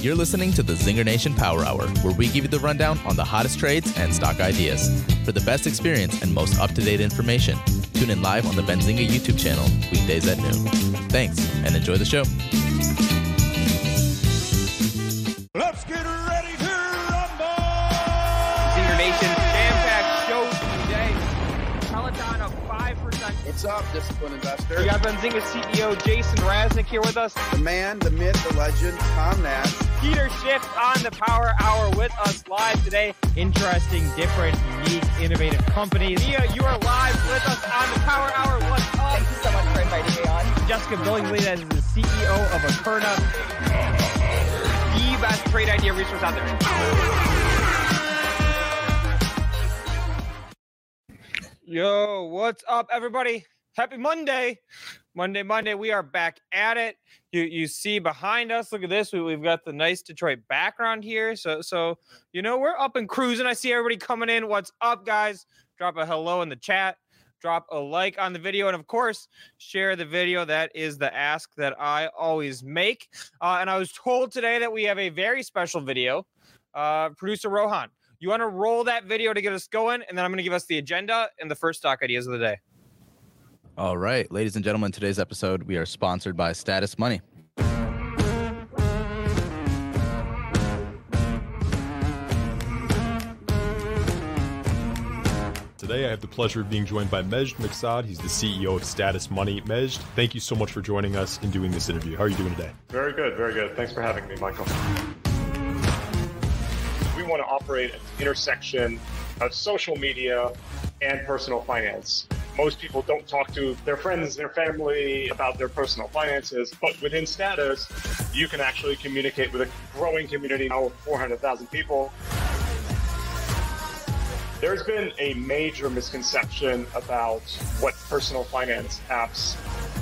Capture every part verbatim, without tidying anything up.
You're listening to the Zinger Nation Power Hour, where we give you the rundown on the hottest trades and stock ideas. For the best experience and most up-to-date information, tune in live on the Benzinga YouTube channel, weekdays at noon. Thanks, and enjoy the show. Let's get ready to rumble! Zinger Nation, jam-packed show today. Peloton up five percent. What's up, disciplined investor? We got Benzinga C E O Jason Raznick here with us. The man, the myth, the legend, Tom Nas. Peter Schiff on the Power Hour with us live today. Interesting, different, unique, innovative companies. Mia, you are live with us on the Power Hour. What's up? Thank you so much for inviting me on. Jessica Billingley, that is the C E O of Akerna. The best trade idea resource out there. Yo, what's up, everybody? Happy Monday. Monday, Monday, we are back at it. You you see behind us, look at this. We, we've got the nice Detroit background here. So, so you know, we're up and cruising. I see everybody coming in. What's up, guys? Drop a hello in the chat. Drop a like on the video. And, of course, share the video. That is the ask that I always make. Uh, and I was told today that we have a very special video. Uh, Producer Rohan, you want to roll that video to get us going? And then I'm going to give us the agenda and the first stock ideas of the day. All right, ladies and gentlemen, today's episode, we are sponsored by Status Money. Today, I have the pleasure of being joined by Mejd Maqsaad. He's the C E O of Status Money. Mejd, thank you so much for joining us and doing this interview. How are you doing today? Very good, very good. Thanks for having me, Michael. We want to operate at the intersection of social media and personal finance. Most people don't talk to their friends, their family about their personal finances, but within Status, you can actually communicate with a growing community now of four hundred thousand people. There's been a major misconception about what personal finance apps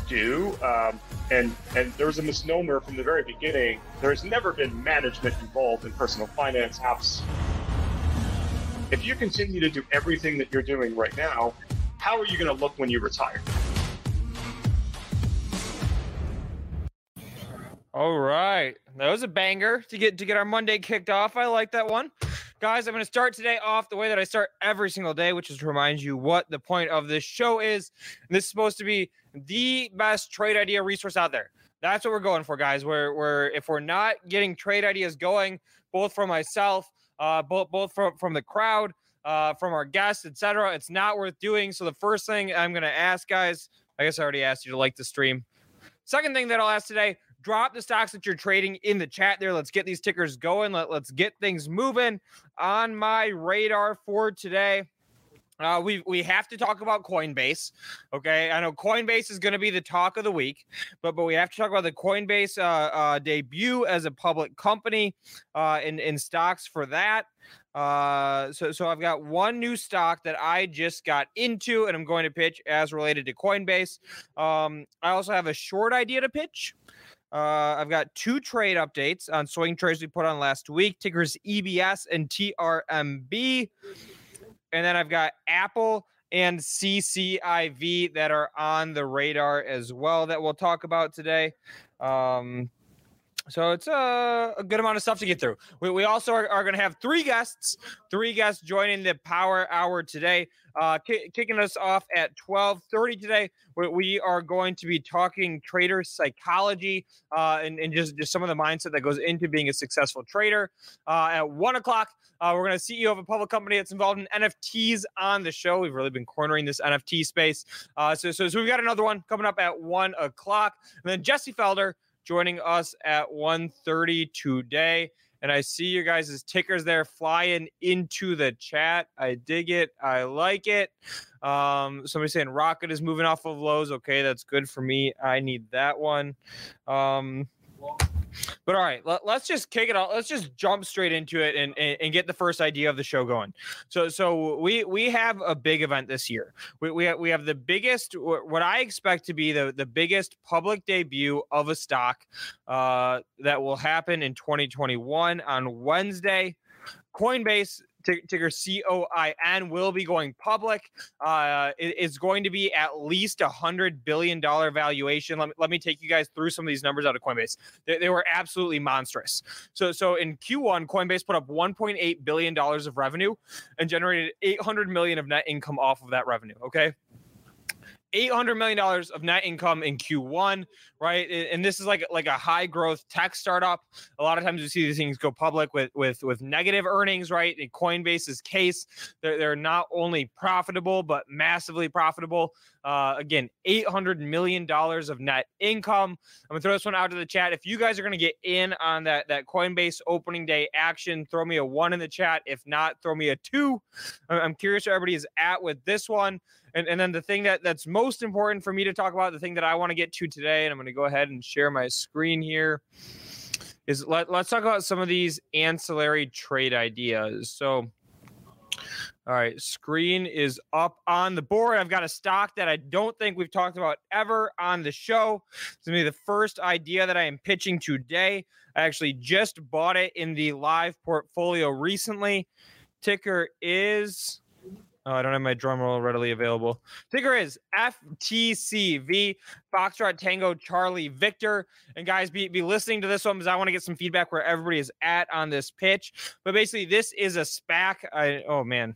do, um, and, and there was a misnomer from the very beginning. There's never been management involved in personal finance apps. If you continue to do everything that you're doing right now, how are you going to look when you retire? All right. That was a banger to get to get our Monday kicked off. I like that one. Guys, I'm going to start today off the way that I start every single day, which is to remind you what the point of this show is. This is supposed to be the best trade idea resource out there. That's what we're going for, guys. We're, we're, if we're not getting trade ideas going, both for myself, uh, both, both from, from the crowd, Uh, from our guests, et cetera. It's not worth doing. So the first thing I'm going to ask, guys, I guess I already asked you to like the stream. Second thing that I'll ask today, drop the stocks that you're trading in the chat there. Let's get these tickers going. Let, let's get things moving. On my radar for today, uh, we, we have to talk about Coinbase. Okay, I know Coinbase is going to be the talk of the week, but but we have to talk about the Coinbase uh, uh, debut as a public company uh, in, in stocks for that. Uh, so, so I've got one new stock that I just got into and I'm going to pitch as related to Coinbase. Um, I also have a short idea to pitch. Uh, I've got two trade updates on swing trades we put on last week, tickers E B S and T R M B. And then I've got Apple and C C I V that are on the radar as well that we'll talk about today. Um, So it's a, a good amount of stuff to get through. We, we also are, are going to have three guests, three guests joining the Power Hour today, uh, ki- kicking us off at twelve thirty today. We, we are going to be talking trader psychology uh, and, and just, just some of the mindset that goes into being a successful trader. Uh, at one o'clock, uh, we're going to C E O of a public company that's involved in N F Ts on the show. We've really been cornering this N F T space. Uh, so, so, so we've got another one coming up at one o'clock. And then Jesse Felder joining us at one thirty today. And I see you guys' tickers there flying into the chat. I dig it. I like it. Um, somebody saying Rocket is moving off of lows. Okay, that's good for me. I need that one. Um, But all right, let, let's just kick it off. Let's just jump straight into it and, and, and get the first idea of the show going. So so we we have a big event this year. We we have, we have the biggest, what I expect to be the, the biggest public debut of a stock uh, that will happen in twenty twenty-one on Wednesday. Coinbase, ticker C O I N, will be going public. Uh, it, it's going to be at least a hundred billion dollar valuation. Let me, let me take you guys through some of these numbers out of Coinbase. They, they were absolutely monstrous. So, so in Q one, Coinbase put up one point eight billion dollars of revenue and generated eight hundred million dollars of net income off of that revenue. Okay. eight hundred million dollars of net income in Q one, right? And this is like, like a high growth tech startup. A lot of times you see these things go public with, with, with negative earnings, right? In Coinbase's case, they're, they're not only profitable, but massively profitable. Uh, again, eight hundred million dollars of net income. I'm going to throw this one out to the chat. If you guys are going to get in on that, that Coinbase opening day action, throw me a one in the chat. If not, throw me a two. I'm curious where everybody is at with this one. And, and then the thing that, that's most important for me to talk about, the thing that I want to get to today, and I'm going to go ahead and share my screen here, is let, let's talk about some of these ancillary trade ideas. So, all right, screen is up on the board. I've got a stock that I don't think we've talked about ever on the show. It's going to be the first idea that I am pitching today. I actually just bought it in the live portfolio recently. Ticker is... Oh, I don't have my drum roll readily available. Ticker is F T C V, Foxtrot Tango Charlie Victor. And guys, be, be listening to this one because I want to get some feedback where everybody is at on this pitch. But basically, this is a SPAC. I, oh, man.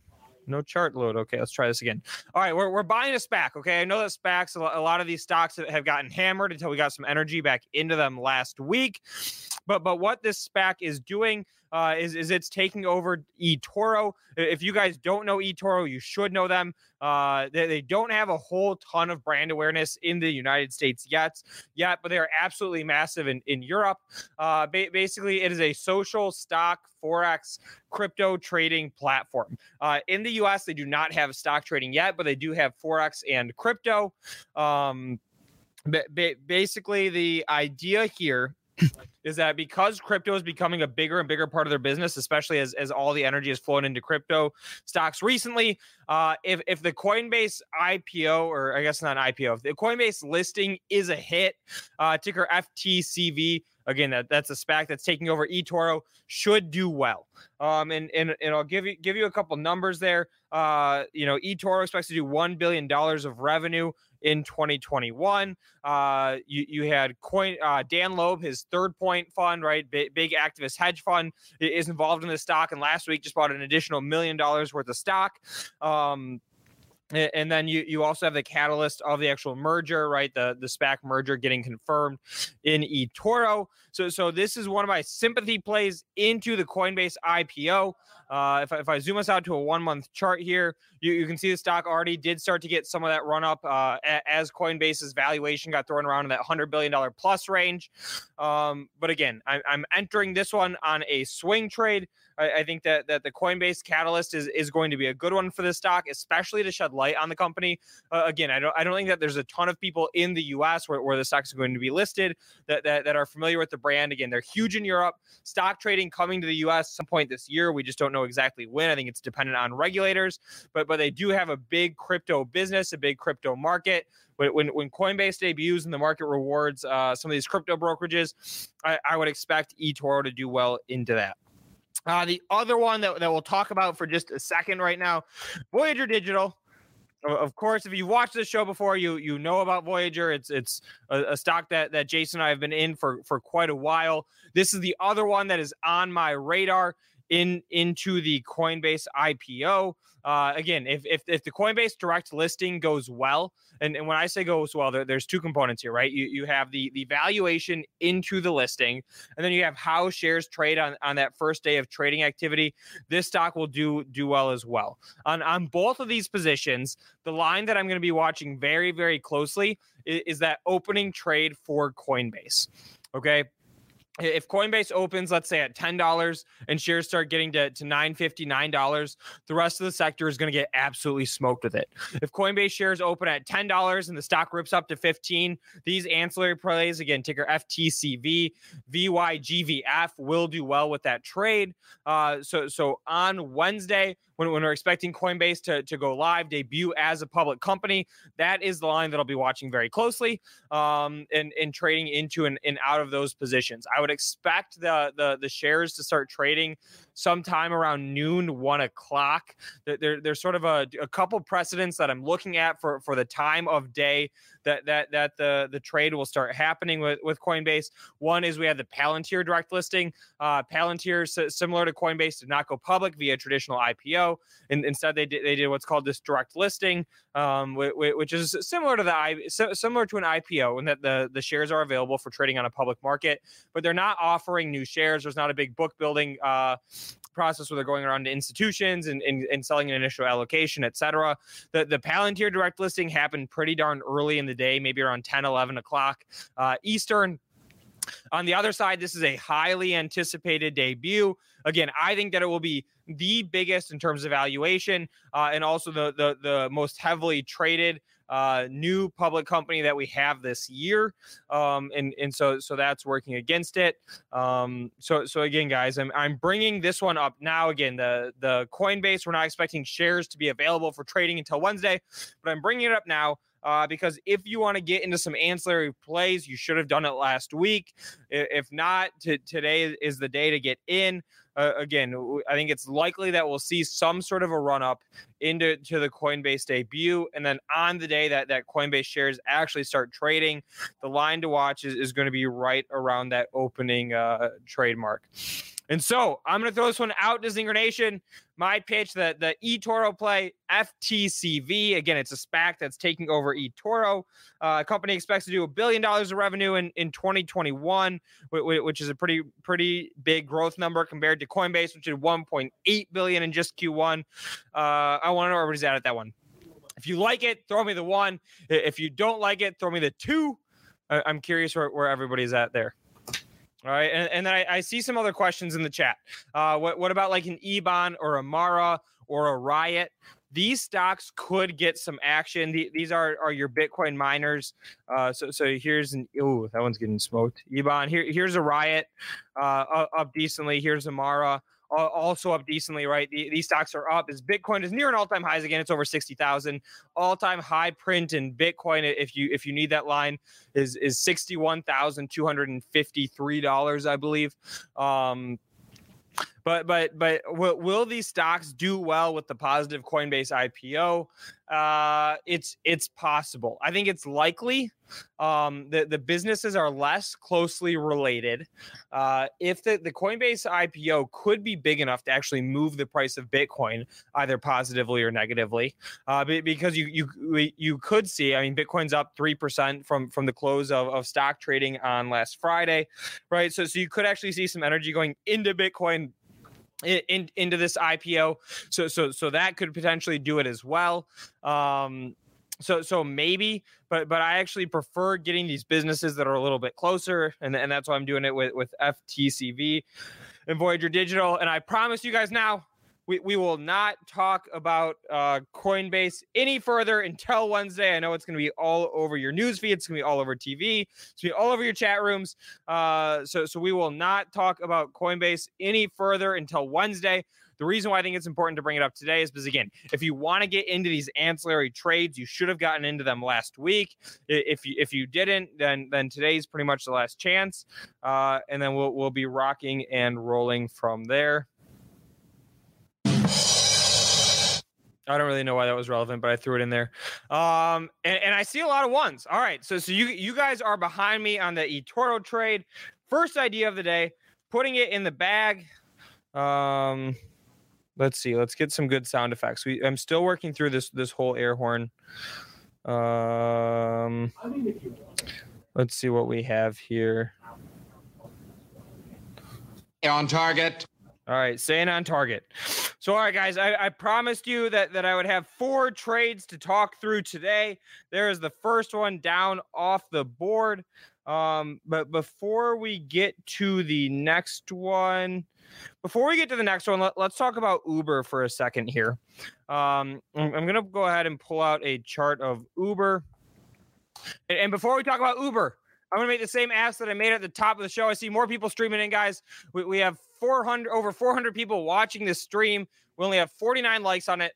No chart load. Okay, let's try this again. All right, we're we're buying a SPAC, okay? I know that SPACs, a lot of these stocks have gotten hammered until we got some energy back into them last week. But but what this SPAC is doing uh, is, is it's taking over eToro. If you guys don't know eToro, you should know them. Uh, they, they don't have a whole ton of brand awareness in the United States yet, yet but they are absolutely massive in, in Europe. Uh, ba- basically, it is a social stock Forex crypto trading platform. Uh, in the U S, they do not have stock trading yet, but they do have Forex and crypto. Um, ba- ba- basically, the idea here is that because crypto is becoming a bigger and bigger part of their business, especially as, as all the energy has flown into crypto stocks recently, uh, if, if the Coinbase I P O, or I guess not an I P O, if the Coinbase listing is a hit, uh, ticker F T C V, again, that, that's a SPAC that's taking over eToro, should do well. Um, and, and and I'll give you give you a couple numbers there. Uh, you know, eToro expects to do one billion dollars of revenue in twenty twenty-one. Uh, you, you had Coin uh, Dan Loeb, his Third Point fund, right? B- big activist hedge fund is involved in the stock. And last week just bought an additional million dollars worth of stock. Um And then you, you also have the catalyst of the actual merger, right? The the SPAC merger getting confirmed in eToro. So so this is one of my sympathy plays into the Coinbase I P O. Uh, if, I, if I zoom us out to a one-month chart here, you, you can see the stock already did start to get some of that run-up uh, as Coinbase's valuation got thrown around in that one hundred billion dollars plus range. Um, but again, I, I'm entering this one on a swing trade. I think that that the Coinbase catalyst is, is going to be a good one for this stock, especially to shed light on the company. Uh, again, I don't I don't think that there's a ton of people in the U S where, where the stock's going to be listed that, that that are familiar with the brand. Again, they're huge in Europe. Stock trading coming to the U S some point this year. We just don't know exactly when. I think it's dependent on regulators, but but they do have a big crypto business, a big crypto market. When when Coinbase debuts and the market rewards uh, some of these crypto brokerages, I, I would expect eToro to do well into that. Uh, the other one that, that we'll talk about for just a second right now, Voyager Digital. Of course, if you've watched this show before, you you know about Voyager. It's it's a, a stock that, that Jason and I have been in for, for quite a while. This is the other one that is on my radar in into the Coinbase I P O. Uh, again, if, if if the Coinbase direct listing goes well, and, and when I say goes well, there, there's two components here, right? You you have the, the valuation into the listing, and then you have how shares trade on, on that first day of trading activity. This stock will do do well as well. On, on both of these positions, the line that I'm going to be watching very, very closely is, is that opening trade for Coinbase, okay? if Coinbase opens, let's say at ten dollars and shares start getting to, to nine fifty, nine dollars, the rest of the sector is going to get absolutely smoked with it. If Coinbase shares open at ten dollars and the stock rips up to fifteen, these ancillary plays, again, ticker F T C V, V Y G V F, will do well with that trade. Uh, so, so on Wednesday, when, when we're expecting Coinbase to, to go live, debut as a public company, that is the line that I'll be watching very closely um, and, and trading into and, and out of those positions. I would expect the, the, the shares to start trading sometime around noon, one o'clock. There, there's sort of a, a couple precedents that I'm looking at for, for the time of day that that that the, the trade will start happening with, with Coinbase. One is we have the Palantir direct listing. Uh, Palantir, similar to Coinbase, did not go public via traditional I P O. And instead, they did, they did what's called this direct listing, um, which is similar to the similar to an I P O, in that the, the shares are available for trading on a public market, but they're not offering new shares. There's not a big book building Uh, process where they're going around to institutions and, and, and selling an initial allocation, et cetera. The, the Palantir direct listing happened pretty darn early in the day, maybe around ten, eleven o'clock uh, Eastern. On the other side, this is a highly anticipated debut. Again, I think that it will be the biggest in terms of valuation uh, and also the, the, the most heavily traded Uh, new public company that we have this year, um, and and so so that's working against it. Um, so so again, guys, I'm I'm bringing this one up now. Again, the the Coinbase, we're not expecting shares to be available for trading until Wednesday, but I'm bringing it up now uh, because if you want to get into some ancillary plays, you should have done it last week. If not, t- today is the day to get in. Uh, again, I think it's likely that we'll see some sort of a run-up into to the Coinbase debut. And then on the day that, that Coinbase shares actually start trading, the line to watch is, is going to be right around that opening uh, trademark. And so I'm going to throw this one out to Zinger Nation. My pitch, the, the eToro play, F T C V. Again, it's a SPAC that's taking over eToro. Uh, company expects to do a billion dollars of revenue in, in twenty twenty-one, which is a pretty pretty big growth number compared to Coinbase, which did one point eight billion dollars in just Q one. Uh, I want to know where everybody's at at that one. If you like it, throw me the one. If you don't like it, throw me the two. I, I'm curious where, where everybody's at there. All right, and, and then I, I see some other questions in the chat. Uh, what, what about like an E B O N or a Mara or a Riot? These stocks could get some action. The, these are, are your Bitcoin miners. Uh, so so here's an oh that one's getting smoked. E B O N here here's a Riot uh, up decently. Here's a Mara also up decently, right? The, these stocks are up as Bitcoin is near an all-time highs again. It's over sixty thousand. All-time high print in Bitcoin, if you if you need that line, is is sixty-one thousand two hundred fifty-three dollars, I believe. Um, but but but will, will these stocks do well with the positive Coinbase I P O? Uh, it's it's possible. I think it's likely. Um, the, the businesses are less closely related. Uh, if the, the Coinbase I P O could be big enough to actually move the price of Bitcoin either positively or negatively, uh, because you you you could see, I mean, Bitcoin's up three percent from, from the close of, of stock trading on last Friday, right? So, so you could actually see some energy going into Bitcoin in, into this I P O. So, so, so that could potentially do it as well. Um, So so maybe, but but I actually prefer getting these businesses that are a little bit closer, and, and that's why I'm doing it with, with F T C V and Voyager Digital. And I promise you guys now, we, we will not talk about uh, Coinbase any further until Wednesday. I know it's going to be all over your newsfeed. It's going to be all over T V. It's going to be all over your chat rooms. Uh, so so we will not talk about Coinbase any further until Wednesday. The reason why I think it's important to bring it up today is because, again, if you want to get into these ancillary trades, you should have gotten into them last week. If you, if you didn't, then then today's pretty much the last chance. Uh, and then we'll we'll be rocking and rolling from there. I don't really know why that was relevant, but I threw it in there. Um, and, and I see a lot of ones. All right, so so you you guys are behind me on the eToro trade. First idea of the day, putting it in the bag. Um... Let's see. Let's get some good sound effects. We, I'm still working through this this whole air horn. Um, let's see what we have here. On target. All right, staying on target. So, all right, guys, I, I promised you that, that I would have four trades to talk through today. There is the first one down off the board. Um, but before we get to the next one, before we get to the next one, let, let's talk about Uber for a second here. Um, I'm, I'm going to go ahead and pull out a chart of Uber. And, and before we talk about Uber, I'm going to make the same ask that I made at the top of the show. I see more people streaming in, guys. We, we have four hundred, over four hundred people watching this stream. We only have forty-nine likes on it.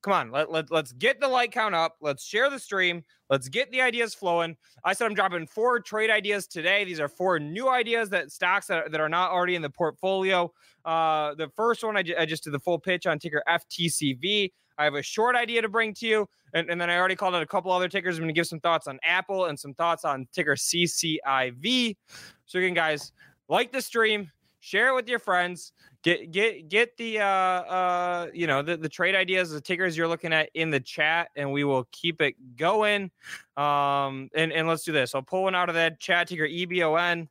Come on, let, let, let's get the like count up. Let's share the stream. Let's get the ideas flowing. I said I'm dropping four trade ideas today. These are four new ideas that stocks that are, that are not already in the portfolio. Uh, the first one, I, j- I just did the full pitch on ticker F T C V. I have a short idea to bring to you. And, and then I already called out a couple other tickers. I'm going to give some thoughts on Apple and some thoughts on ticker C C I V. So again, guys, like the stream. Share it with your friends. Get get get the uh, uh, you know the, the trade ideas, the tickers you're looking at in the chat, and we will keep it going. Um, and and let's do this. I'll pull one out of that chat ticker E B O N.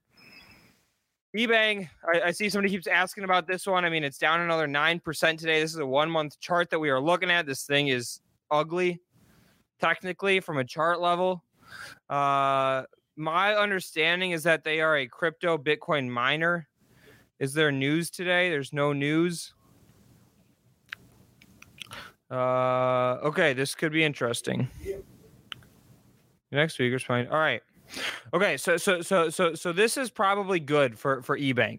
eBang. I, I see somebody keeps asking about this one. I mean, it's down another nine percent today. This is a one month chart that we are looking at. This thing is ugly, technically from a chart level. Uh, my understanding is that they are a crypto Bitcoin miner. Is there news today? There's no news. Uh, okay, this could be interesting. Next week or something. All right. Okay, so so so so so this is probably good for for eBank.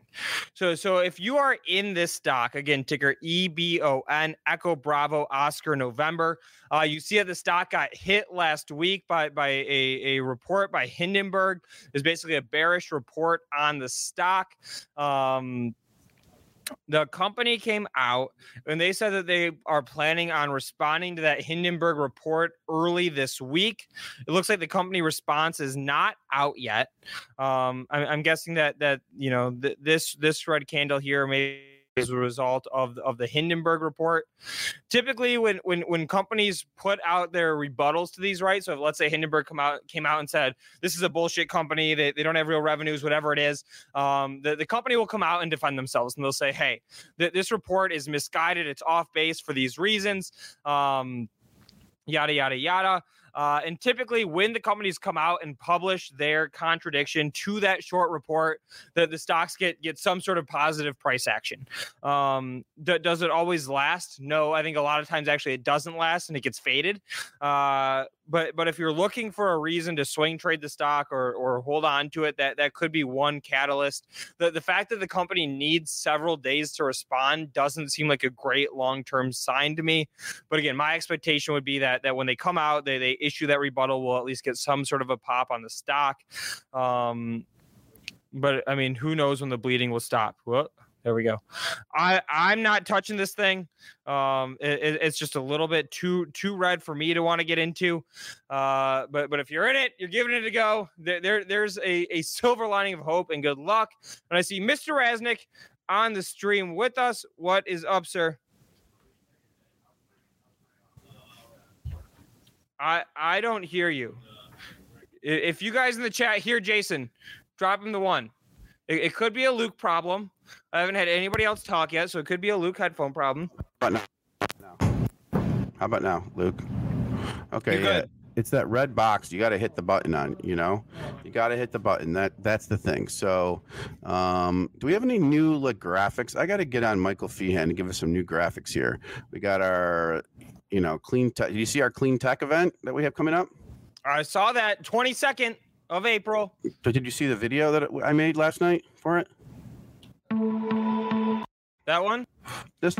So so if you are in this stock, again, ticker E B O N, Echo Bravo Oscar November. Uh, you see that the stock got hit last week by by a, a report by Hindenburg. It's basically a bearish report on the stock. Um, The company came out and they said that they are planning on responding to that Hindenburg report early this week. It looks like the company response is not out yet. Um, I'm, I'm guessing that that you know th- this this red candle here maybe is a result of of the Hindenburg report. Typically, when when when companies put out their rebuttals to these, right? So if, let's say Hindenburg come out came out and said this is a bullshit company, they, they don't have real revenues, whatever it is. Um, the the company will come out and defend themselves, and they'll say, hey, th- this report is misguided, it's off base for these reasons, um, yada yada yada. Uh, and typically when the companies come out and publish their contradiction to that short report, the, the stocks get, get some sort of positive price action. Um, d- does it always last? No, I think a lot of times actually it doesn't last and it gets faded. Uh, but but if you're looking for a reason to swing trade the stock or or hold on to it, that, that could be one catalyst. The, the fact that the company needs several days to respond doesn't seem like a great long-term sign to me. But again, my expectation would be that, that when they come out, they, they issue that rebuttal, will at least get some sort of a pop on the stock. Um, but I mean, who knows when the bleeding will stop? Well, there we go. I, I'm not touching this thing. Um, it, it's just a little bit too too red for me to want to get into. Uh, but but if you're in it, you're giving it a go. There, there there's a, a silver lining of hope and good luck. And I see Mister Raznick on the stream with us. What is up, sir? I, I don't hear you. If you guys in the chat hear Jason, drop him the one. It, it could be a Luke problem. I haven't had anybody else talk yet, so it could be a Luke headphone problem. But no. How about now, Luke? Okay, yeah, it's that red box. You got to hit the button on. You know, you got to hit the button. That that's the thing. So, um, do we have any new like graphics? I got to get on Michael Feehan to give us some new graphics here. We got our. You know, clean tech. Do you see our clean tech event that we have coming up? I saw that twenty-second of April. Did you see the video that I made last night for it? That one? This.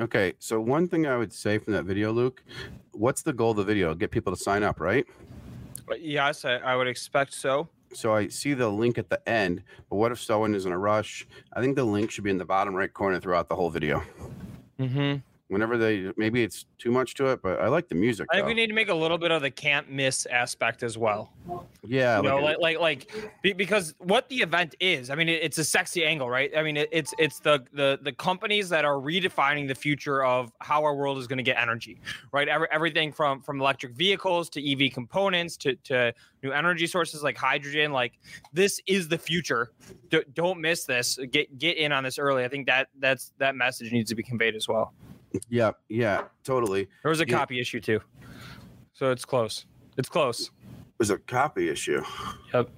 Okay, so one thing I would say from that video, Luke, what's the goal of the video? Get people to sign up, right? Yes, I, I would expect so. So I see the link at the end, but what if someone is in a rush? I think the link should be in the bottom right corner throughout the whole video. Mm-hmm. Whenever they, maybe it's too much to it, but I like the music. I think though. we need to make a little bit of the can't miss aspect as well. Yeah. You know, like, like, like, because what the event is, I mean, it's a sexy angle, right? I mean, it's, it's the, the, the companies that are redefining the future of how our world is going to get energy, right? Every, everything from, from electric vehicles to E V components to, to new energy sources like hydrogen. Like, this is the future. D- don't miss this. Get, get in on this early. I think that that's, that message needs to be conveyed as well. Yeah, yeah, totally. There was a yeah. copy issue too, so it's close. It's close. It was a copy issue. Yep.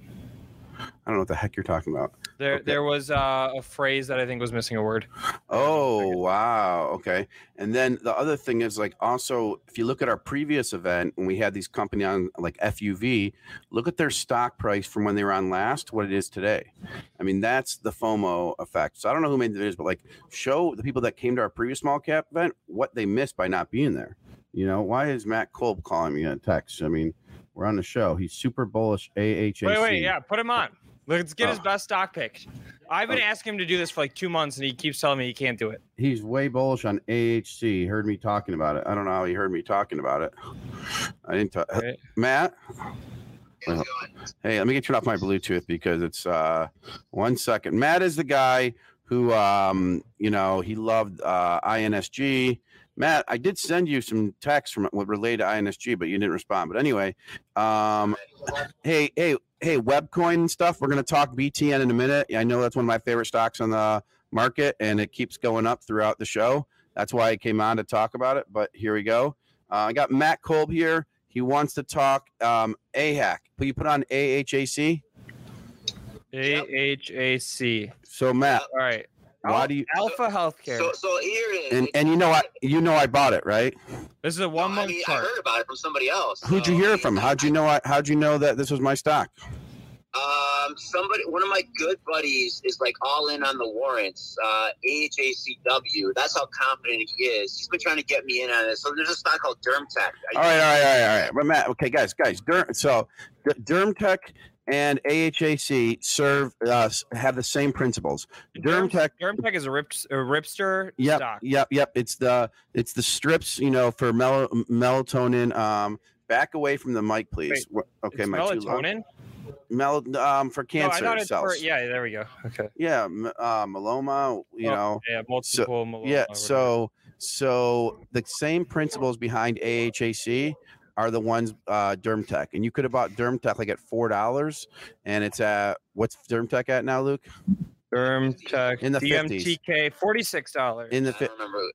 I don't know what the heck you're talking about. There, okay. there was uh, a phrase that I think was missing a word. Oh wow, okay. And then the other thing is, like, also if you look at our previous event when we had these company on, like F U V, look at their stock price from when they were on last, what it is today. I mean, that's the FOMO effect. So I don't know who made the videos, but like, show the people that came to our previous small cap event what they missed by not being there. You know, why is Matt Kolb calling me on text? I mean, we're on the show. He's super bullish. A H A C. Wait, wait, yeah, put him on. Let's get his best stock pick. I've been asking him to do this for like two months, and he keeps telling me he can't do it. He's way bullish on A H C. He heard me talking about it. I don't know how he heard me talking about it. I didn't talk. Right. Matt? Hey, let me get you off my Bluetooth because it's uh, one second. Matt is the guy who, um, you know, he loved uh, I N S G. Matt, I did send you some texts from related to I N S G, but you didn't respond. But anyway, um, hey, hey. Hey, Webcoin and stuff. We're going to talk B T N in a minute. I know that's one of my favorite stocks on the market, and it keeps going up throughout the show. That's why I came on to talk about it, but here we go. Uh, I got Matt Kolb here. He wants to talk um, A H A C. Will you put on A H A C? A H A C. So, Matt. All right. Why do you Alpha Healthcare? So, so here it is. And, and you know I you know I bought it, right? This is a one month. No, I mean, chart. I heard about it from somebody else. Who'd so, you hear it from? How'd you know? I, how'd you know that this was my stock? Um, somebody, one of my good buddies is like all in on the warrants. Uh, A H A C W. That's how confident he is. He's been trying to get me in on this. So there's a stock called DermTech. All right, all right, all right, all right. But Matt, okay, guys, guys. Derm, so D- DermTech. And A H A C serve uh, have the same principles. DermTech DermTech is a, rip, a ripster yep, stock. Yep, yep. It's the it's the strips, you know, for mel- melatonin. Um, back away from the mic, please. Wait, okay, my melatonin. Mel um for cancer no, cells. For, yeah, there we go. Okay. Yeah, uh, myeloma. You oh, know. Yeah, multiple so, myeloma. Yeah, so so the same principles behind A H A C are the ones uh, DermTech, and you could have bought DermTech like at four dollars, and it's at what's DermTech at now, Luke? DermTech in the fifties. D M T K forty-six dollars in the fi-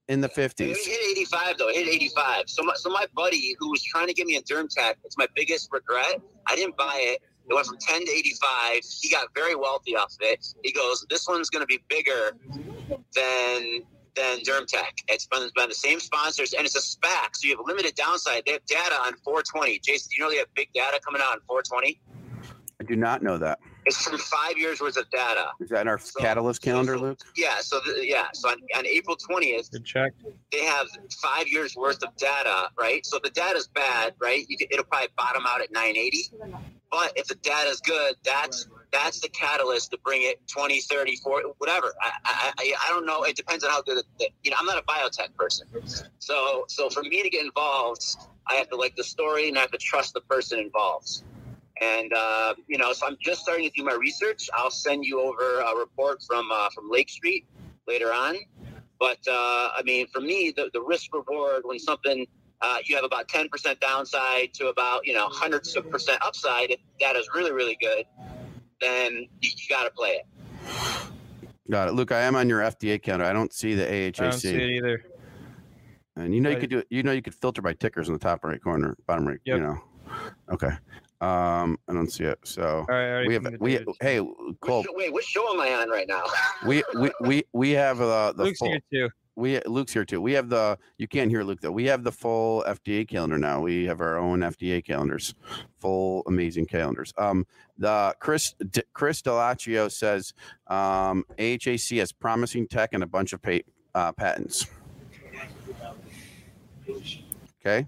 in the fifties. It hit eighty-five though. It hit eighty-five. So my so my buddy who was trying to get me a DermTech, it's my biggest regret. I didn't buy it. It went from ten to eighty-five. He got very wealthy off of it. He goes, this one's going to be bigger than. than DermTech. It's been, been the same sponsors, and it's a SPAC, so you have limited downside. They have data on four twenty. Jason, do you know they have big data coming out on four twenty? I do not know that. It's from five years worth of data. Is that in our so, catalyst calendar, so, Luke? Yeah, so the, yeah, so on, on April twentieth, good check. They have five years worth of data, right? So if the data's bad, right, you can, it'll probably bottom out at nine eighty. But if the data's good, that's that's the catalyst to bring it twenty, thirty, forty, whatever. I I, I don't know. It depends on how good the, you know, I'm not a biotech person. So so for me to get involved, I have to like the story and I have to trust the person involved. And, uh, you know, so I'm just starting to do my research. I'll send you over a report from uh, from Lake Street later on. But, uh, I mean, for me, the, the risk reward when something – Uh, you have about ten percent downside to about, you know, hundreds of percent upside. If that is really, really good, then you, you got to play it. Got it. Luke, I am on your F D A counter. I don't see the A H A C. I don't see it either. And you know you could do it. You know you could filter by tickers in the top right corner, bottom right, yep. You know. Okay. Um, I don't see it. So all right, all right, we have we hey Cole. Wait, what show am I on right now? we, we we we have uh, the Luke's full. Here too. We Luke's here too. We have the you can't hear Luke though. We have the full F D A calendar now. We have our own F D A calendars, full amazing calendars. Um, the Chris D, Chris Delacchio says um, A H A C has promising tech and a bunch of pay, uh, patents. Okay.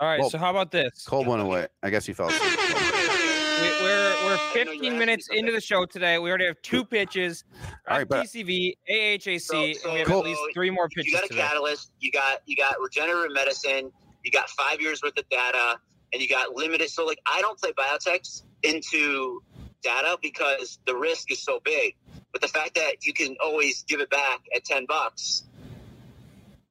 All right. Well, so how about this? Cole went away. I guess he fell asleep. We're we're fifteen minutes into the show today. We already have two pitches. All right, F T C V, A H A C, so, so, and we have cool. at least three more pitches. You got a today. Catalyst. You got you got regenerative medicine. You got five years worth of data, and you got limited. So like, I don't play biotechs into data because the risk is so big. But the fact that you can always give it back at ten bucks,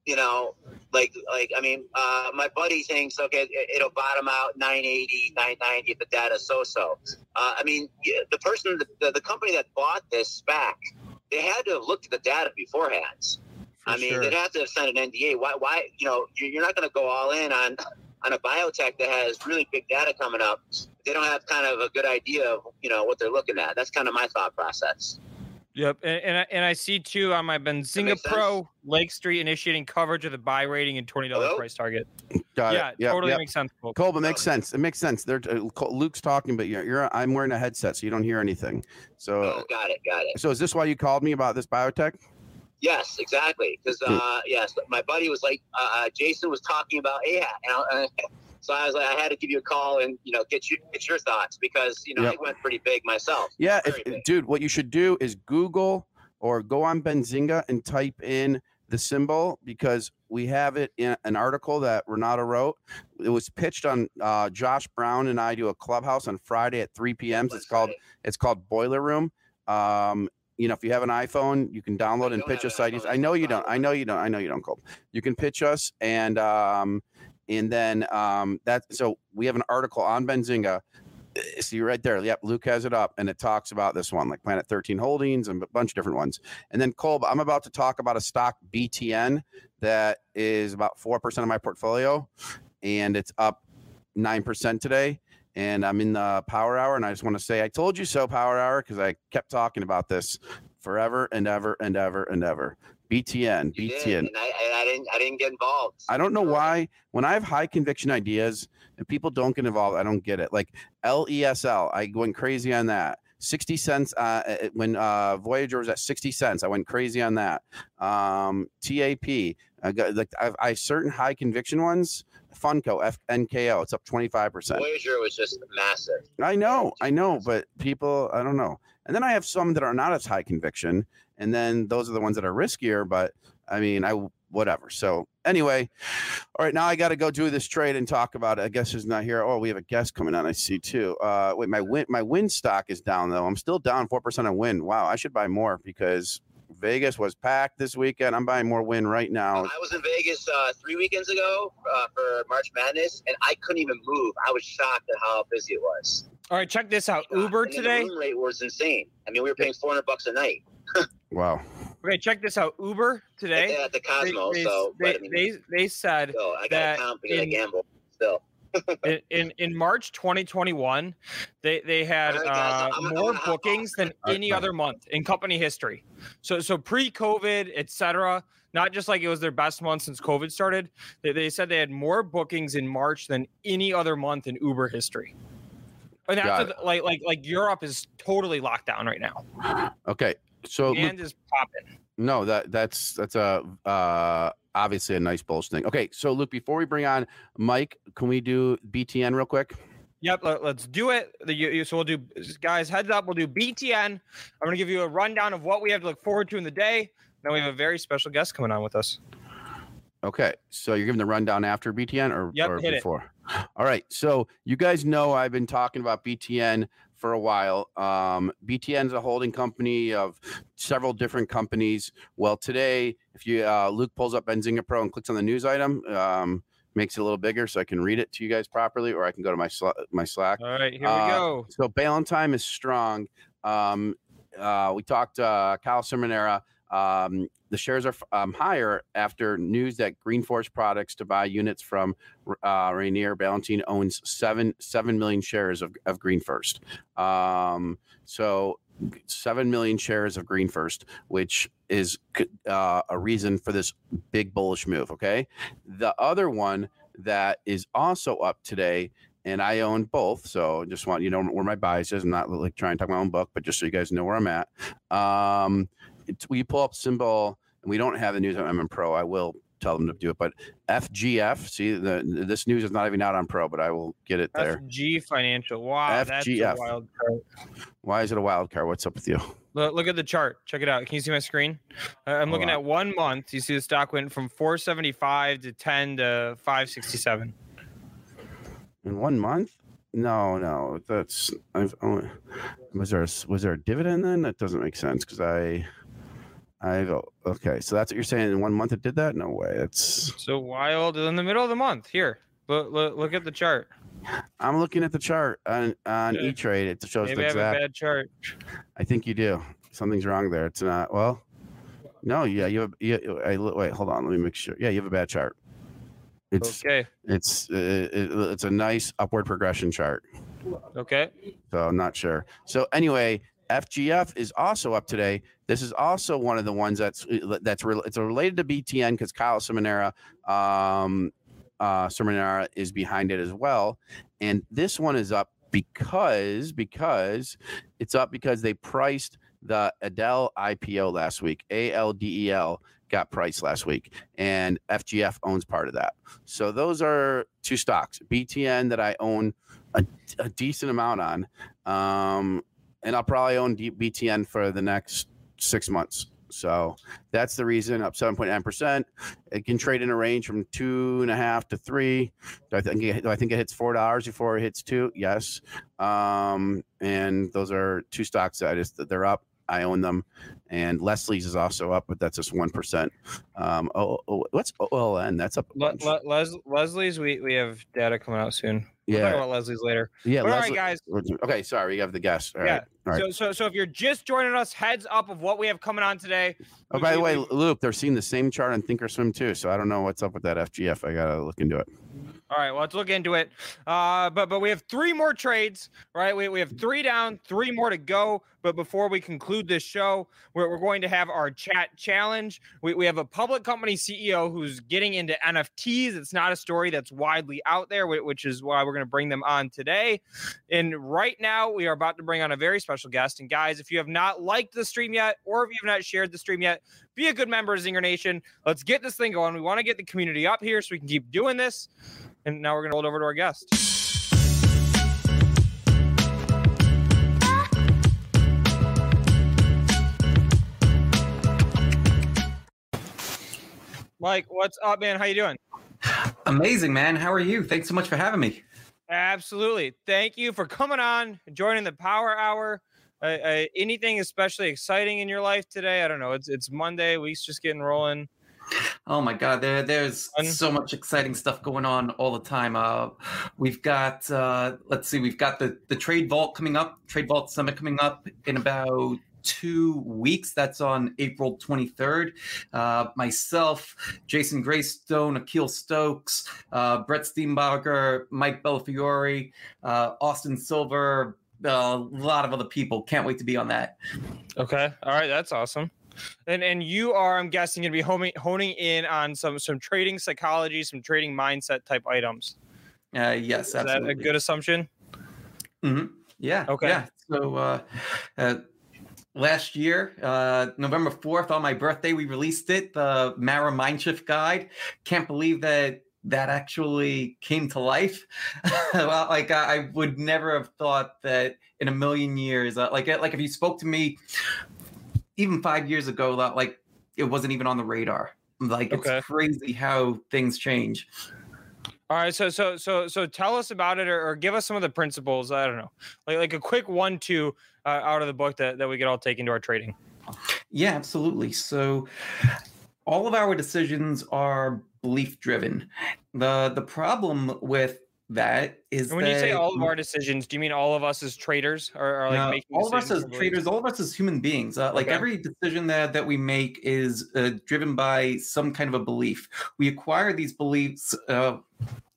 you know, like like I mean, uh, my buddy thinks okay, it, it'll bottom out nine eighty, nine ninety if the data's so so. Uh, I mean, the person, the, the the company that bought this SPAC, they had to have looked at the data beforehand. For I mean, sure. they'd have to have signed an N D A. Why? Why? You know, you're not going to go all in on on a biotech that has really big data coming up. They don't have kind of a good idea of you know what they're looking at. That's kind of my thought process. Yep, and and I, and I see too on my Benzinga Pro, Lake Street initiating coverage of the buy rating and twenty dollars price target. Got yeah, it. Yeah, totally yep. makes sense. Cole, Cole but makes sense. It makes sense. They're uh, Luke's talking, but you're, you're I'm wearing a headset, so you don't hear anything. So oh, got it, got it. So is this why you called me about this biotech? Yes, exactly. Because hmm. uh, yes, my buddy was like, uh, Jason was talking about A H A C, and I, uh, so I was like, I had to give you a call and you know get you get your thoughts because you know yep. I went pretty big myself. Yeah, if, big. dude, what you should do is Google or go on Benzinga and type in the symbol because we have it in an article that Renato wrote. It was pitched on uh, Josh Brown and I do a clubhouse on Friday at three p m It's called it's called Boiler Room. Um, You know, if you have an iPhone, you can download and pitch us ideas. I know you don't. I know you don't. I know you don't, Cole. You can pitch us, and um, and then um, that. So we have an article on Benzinga. See right there. Yep, Luke has it up, and it talks about this one, like Planet thirteen Holdings and a bunch of different ones. And then Cole, I'm about to talk about a stock B T N that is about four percent of my portfolio, and it's up nine percent today. And I'm in the power hour, and I just want to say I told you so, power hour, because I kept talking about this forever and ever and ever and ever. B T N, you B T N. Did, and I, I didn't, I didn't get involved. I don't know why. When I have high conviction ideas and people don't get involved, I don't get it. Like L E S L, I went crazy on that. sixty cents uh, when uh, Voyager was at sixty cents, I went crazy on that. Um, T A P, I got like I, I certain high conviction ones. Funko, F N K O, it's up twenty-five percent. Voyager was just massive. I know, I know, but people, I don't know. And then I have some that are not as high conviction, and then those are the ones that are riskier, but I mean, I whatever. So anyway, all right, now I got to go do this trade and talk about it. I guess who's not here. Oh, we have a guest coming on, I see too. Uh, wait, my win, my WIND stock is down, though. I'm still down four percent on WIND. Wow, I should buy more because Vegas was packed this weekend. I'm buying more WIND right now. I was in Vegas uh, three weekends ago uh, for March Madness, and I couldn't even move. I was shocked at how busy it was. All right, check this out. Yeah. Uber and today. The room rate was insane. I mean, we were paying four hundred bucks a night. Wow. Okay, check this out. Uber today. At the Cosmo. They, so, they, I mean, they, they said so I that in, I gamble still. in, in in March twenty twenty-one, they they had uh, more bookings than any other month in company history. So so pre-COVID, et cetera. Not just like it was their best month since COVID started. They, they said they had more bookings in March than any other month in Uber history. And after the, like like like Europe is totally locked down right now. Okay, so demand is popping. No, that that's that's a. Uh, Obviously, a nice bulge thing. Okay, so Luke, before we bring on Mike, can we do B T N real quick? Yep, let, let's do it. The, you, so we'll do, guys, heads up, we'll do B T N. I'm going to give you a rundown of what we have to look forward to in the day. Then we have a very special guest coming on with us. Okay, so you're giving the rundown after B T N or, yep, or before? It. All right, so you guys know I've been talking about B T N for a while. um, B T N is a holding company of several different companies. Well, today, if you uh, Luke pulls up Benzinga Pro and clicks on the news item, um, makes it a little bigger so I can read it to you guys properly, or I can go to my sl my Slack. All right, here uh, we go. So Ballantyne is strong. Um, uh, we talked uh, Kyle Simonera. Um, the shares are um, higher after news that GreenFirst products to buy units from uh, Rainier. Ballantyne owns seven seven million shares of, of GreenFirst. Um, so seven million shares of GreenFirst, which is uh, a reason for this big bullish move. Okay, the other one that is also up today, and I own both, so just want you to know where my bias is. I'm not like trying to talk my own book, but just so you guys know where I'm at. Um, We pull up symbol, and we don't have the news on M M Pro. I will tell them to do it. But F G F, see, the, this news is not even out on Pro, but I will get it there. F G Financial. Wow, F G F. That's a wild card. Why is it a wild card? What's up with you? Look, look at the chart. Check it out. Can you see my screen? Uh, I'm oh, looking wow. at one month. You see the stock went from four seventy-five to ten to five sixty-seven. In one month? No, no. That's I've only, was there a, was there a dividend then? That doesn't make sense because I. I've okay, so that's what you're saying. In one month it did that? No way. It's so wild. In the middle of the month, here, look, look, look at the chart. I'm looking at the chart on on yeah. E-Trade. It shows Maybe the exact. I have a bad chart. I think you do. Something's wrong there. It's not well. No, yeah, you have. You, I wait. Hold on. Let me make sure. Yeah, you have a bad chart. It's okay. It's uh, it, it's a nice upward progression chart. Okay. So I'm not sure. So anyway. F G F is also up today. This is also one of the ones that's that's re, it's related to B T N because Kyle Simonera, um, uh, Simonera is behind it as well. And this one is up because because it's up because they priced the Adel I P O last week. A L D E L got priced last week, and F G F owns part of that. So those are two stocks. B T N that I own a, a decent amount on. Um, And I'll probably own B T N for the next six months. So that's the reason, up seven point nine percent. It can trade in a range from two and a half to three. Do I think it, do I think it hits four dollars before it hits two? Yes. Um, and those are two stocks that I just, they're up. I own them. And Leslie's is also up, but that's just one percent. Um, oh, oh, what's O L N? That's up. Le- Le- Les- Leslie's, we, we have data coming out soon. Yeah. We'll talk about Leslie's later. Yeah, Leslie- all right, guys. Okay, sorry, you have the guest. All yeah. right. All right. So, so, so if you're just joining us, heads up of what we have coming on today. Oh, by the way, we've... Luke, they're seeing the same chart on Thinkorswim too. So I don't know what's up with that F G F. I gotta look into it. All right, well, let's look into it. Uh, but but we have three more trades, right? We we have three down, three more to go. But before we conclude this show, we're we're going to have our chat challenge. We we have a public company C E O who's getting into N F Ts. It's not a story that's widely out there, which is why we're going to bring them on today. And right now we are about to bring on a very special guest. And guys, if you have not liked the stream yet, or if you have not shared the stream yet, be a good member of Zinger Nation. Let's get this thing going. We want to get the community up here so we can keep doing this. And now we're going to hold over to our guest. Mike, what's up, man? How you doing? Amazing, man. How are you? Thanks so much for having me. Absolutely. Thank you for coming on, joining the Power Hour. Uh, uh, anything especially exciting in your life today? I don't know. It's it's Monday. Week's just getting rolling. Oh, my God. There, There's so much exciting stuff going on all the time. Uh, we've got, uh, let's see, we've got the, the Trade Vault coming up, Trade Vault Summit coming up in about two weeks. That's on April twenty-third. Uh, myself, Jason Greystone, Akil Stokes, uh, Brett Steenbarger, Mike Bellafiore, uh, Austin Silver, a lot of other people. Can't wait to be on that. Okay. All right. That's awesome. And and you are, I'm guessing, going to be homing, honing in on some, some trading psychology, some trading mindset type items. Uh, yes, absolutely. Is that a good assumption? Mm-hmm. Yeah. Okay. Yeah. So uh, uh, last year, uh, November fourth, on my birthday, we released it, the Mara Mindshift Guide. Can't believe that that actually came to life. Well, like I, I would never have thought that in a million years. Uh, like like if you spoke to me even five years ago, like it wasn't even on the radar. Like okay. It's crazy how things change. All right, so so so so tell us about it, or, or give us some of the principles. I don't know, like like a quick one two uh, out of the book that that we could all take into our trading. Yeah, absolutely. So all of our decisions are belief driven. the The problem with that is, and when that, you say all of our decisions, do you mean all of us as traders are, are like no, making all of us as traders, all of us as human beings? Uh, like okay. Every decision that, that we make is uh, driven by some kind of a belief. We acquire these beliefs uh,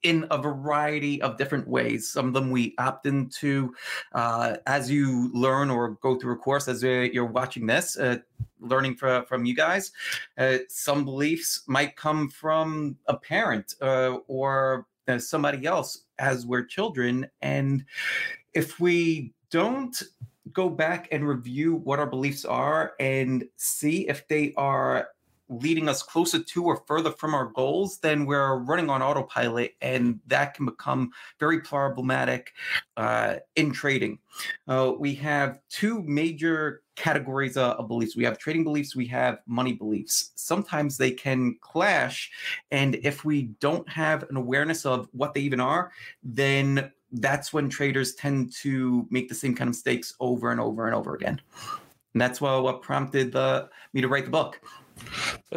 in a variety of different ways. Some of them we opt into uh, as you learn or go through a course, as you're watching this, uh, learning from, from you guys. Uh, some beliefs might come from a parent uh, or as somebody else as we're children. And if we don't go back and review what our beliefs are and see if they are leading us closer to or further from our goals, then we're running on autopilot, and that can become very problematic uh, in trading. Uh, we have two major categories uh, of beliefs. We have trading beliefs, we have money beliefs. Sometimes they can clash, and if we don't have an awareness of what they even are, then that's when traders tend to make the same kind of mistakes over and over and over again. And that's what, what prompted the, me to write the book.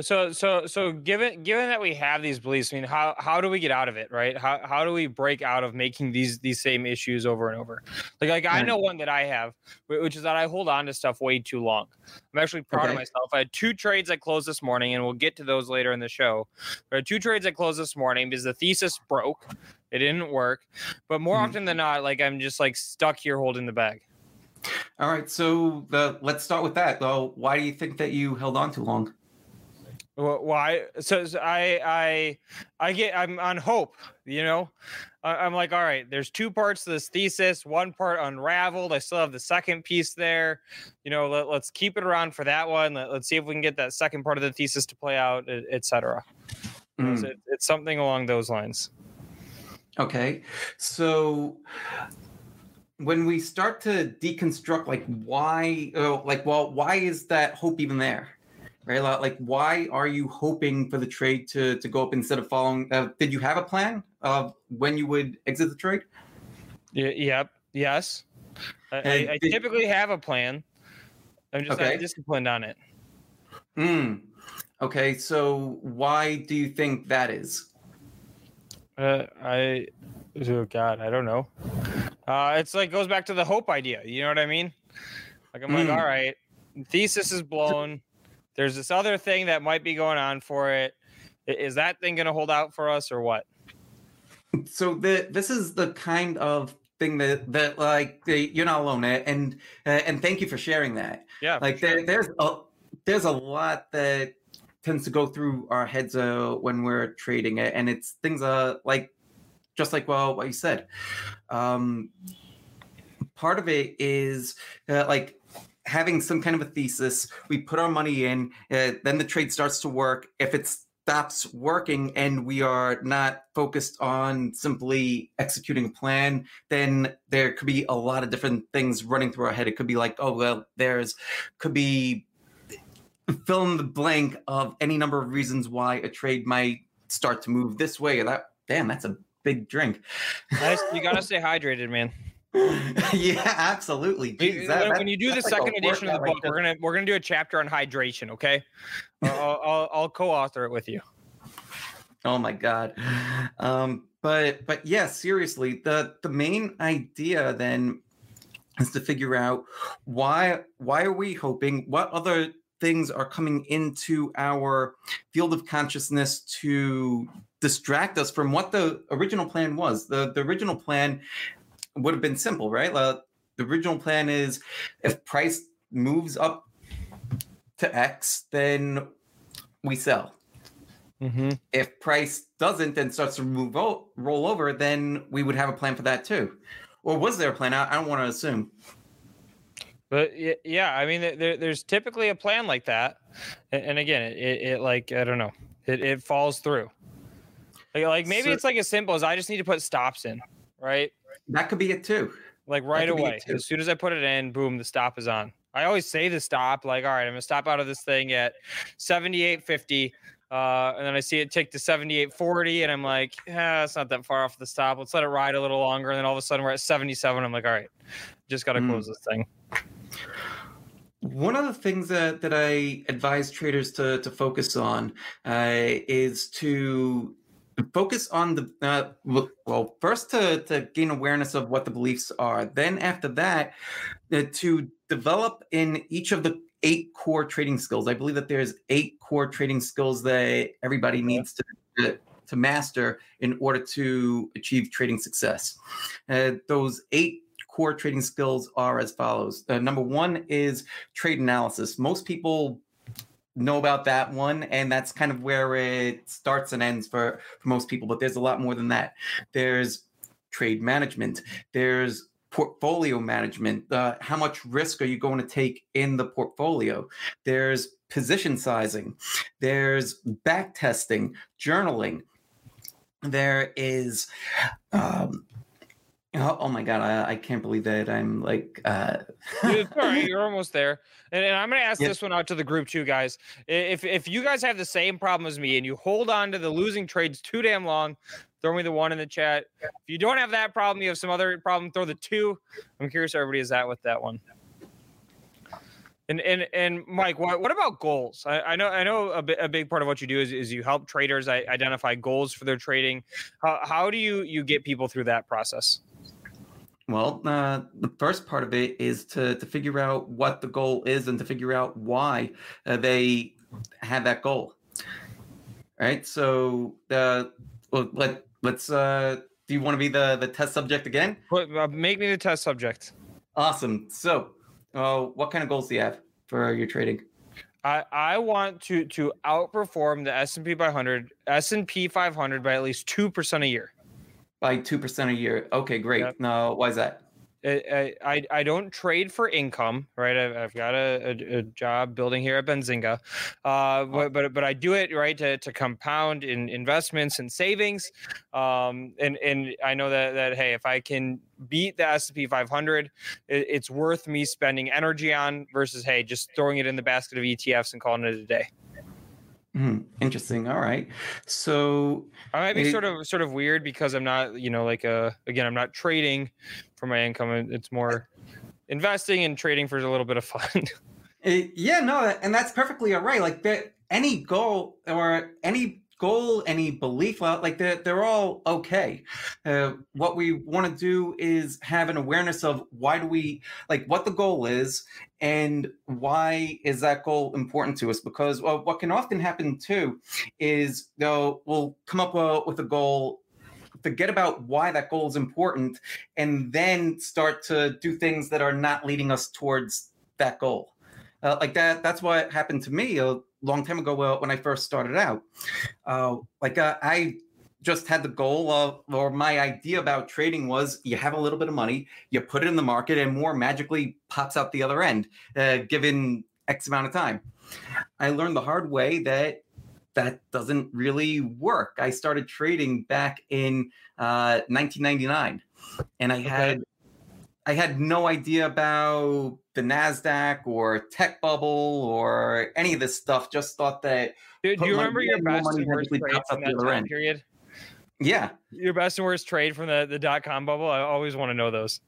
So, so, so given, given that we have these beliefs, I mean, how, how do we get out of it? Right. How, how do we break out of making these, these same issues over and over? Like, like I know one that I have, which is that I hold on to stuff way too long. I'm actually proud okay. of myself. I had two trades I closed this morning, and we'll get to those later in the show. There are two trades I closed this morning because the thesis broke. It didn't work, but more mm-hmm. often than not, like I'm just like stuck here holding the bag. All right. So the, let's start with that though. Why do you think that you held on too long? Why? So, so I, I, I get, I'm on hope, you know, I, I'm like, all right, there's two parts to this thesis, one part unraveled. I still have the second piece there, you know, let, let's keep it around for that one. Let, let's see if we can get that second part of the thesis to play out, et, et cetera. Mm. So it, it's something along those lines. Okay. So when we start to deconstruct, like why, oh, like, well, why is that hope even there? Right, like why are you hoping for the trade to, to go up instead of following? Uh, did you have a plan of when you would exit the trade? Yeah, yep. Yes. I, I, I typically have a plan. I'm just okay. not disciplined on it. Mm. Okay. So why do you think that is? Uh, I, oh God, I don't know. Uh, it's like, goes back to the hope idea. You know what I mean? Like I'm mm. like, all right, thesis is blown. There's this other thing that might be going on for it. Is that thing going to hold out for us or what? So the, this is the kind of thing that, that like, the, you're not alone. And uh, and thank you for sharing that. Yeah. Like sure. there, there's, a, there's a lot that tends to go through our heads uh, when we're trading it. And it's things uh, like, just like, well, what you said. Um, part of it is uh, like, having some kind of a thesis, we put our money in, uh, then the trade starts to work. If it stops working and we are not focused on simply executing a plan, then there could be a lot of different things running through our head. It could be like, oh, well, there's, could be fill in the blank of any number of reasons why a trade might start to move this way or that. Damn, that's a big drink. Nice. You got to stay hydrated, man. Yeah, absolutely. Jeez, that, when that, you do the second like edition of the book, right we're gonna we're gonna do a chapter on hydration. Okay, I'll, I'll, I'll co-author it with you. Oh my God, um, but but yeah, seriously, the the main idea then is to figure out why why are we hoping? What other things are coming into our field of consciousness to distract us from what the original plan was? The the original plan would have been simple, right? Like, the original plan is if price moves up to X, then we sell. Mm-hmm. If price doesn't and starts to move o- roll over, then we would have a plan for that too. Or was there a plan? I, I don't want to assume. But yeah, I mean, there, there's typically a plan like that. And again, it, it like, I don't know, it, it falls through. Like, like maybe so, it's like as simple as I just need to put stops in, right? That could be it too. Like right away. As soon as I put it in, boom, the stop is on. I always say the stop, like, all right, I'm going to stop out of this thing at seventy-eight fifty. Uh, and then I see it tick to seventy-eight forty. And I'm like, yeah, it's not that far off the stop. Let's let it ride a little longer. And then all of a sudden we're at seventy-seven. I'm like, all right, just got to mm. close this thing. One of the things that, that I advise traders to, to focus on uh, is to focus on the, uh, well, first to, to gain awareness of what the beliefs are. Then after that, uh, to develop in each of the eight core trading skills. I believe that there's eight core trading skills that everybody needs to, to master in order to achieve trading success. Uh, those eight core trading skills are as follows. Uh, number one is trade analysis. Most people know about that one, and that's kind of where it starts and ends for, for most people, but there's a lot more than that. There's trade management, there's portfolio management, uh, how much risk are you going to take in the portfolio? There's position sizing, there's back testing, journaling. There is, um, oh, oh my God, I, I can't believe that I'm like. Uh... All right, you're almost there. And, and I'm going to ask yes. this one out to the group too, guys. If if you guys have the same problem as me and you hold on to the losing trades too damn long, throw me the one in the chat. If you don't have that problem, you have some other problem, throw the two. I'm curious how everybody is at with that one. And and and Mike, what, what about goals? I, I know I know a, b- a big part of what you do is, is you help traders identify goals for their trading. How how do you, you get people through that process? Well, uh, the first part of it is to to figure out what the goal is and to figure out why uh, they have that goal. All right. So uh, let let's. Uh, do you want to be the the test subject again? Make me the test subject. Awesome. So. Oh, what kind of goals do you have for your trading? I, I want to to outperform the S and P five hundred by at least two percent a year. By two percent a year. Okay, great. Yep. Now, why is that? I, I, I don't trade for income, right? I've, I've got a, a, a job building here at Benzinga, uh, but, but but I do it right to, to compound in investments and savings, um, and and I know that that hey, if I can beat the S and P five hundred, it, it's worth me spending energy on versus hey, just throwing it in the basket of E T Fs and calling it a day. Mm, interesting. All right. So I might be it, sort of sort of weird because I'm not, you know, like a, again, I'm not trading for my income. It's more investing and trading for a little bit of fun. It, yeah, no. And that's perfectly all right. Like there, any goal or any goal, any belief, like they're, they're all okay. Uh, what we want to do is have an awareness of why do we like what the goal is. And why is that goal important to us? Because well, what can often happen too is they'll, we'll come up uh, with a goal, forget about why that goal is important, and then start to do things that are not leading us towards that goal. Uh, like that, that's what happened to me a long time ago uh, when I first started out. Uh, like uh, I just had the goal of, or my idea about trading was you have a little bit of money, you put it in the market and more magically pops out the other end, uh, given X amount of time. I learned the hard way that that doesn't really work. I started trading back in uh, nineteen ninety-nine and I okay. had, I had no idea about the NASDAQ or tech bubble or any of this stuff. Just thought that. Dude, do you remember your best and worst pops out the other end period? Yeah. Your best and worst trade from the, the dot-com bubble? I always want to know those.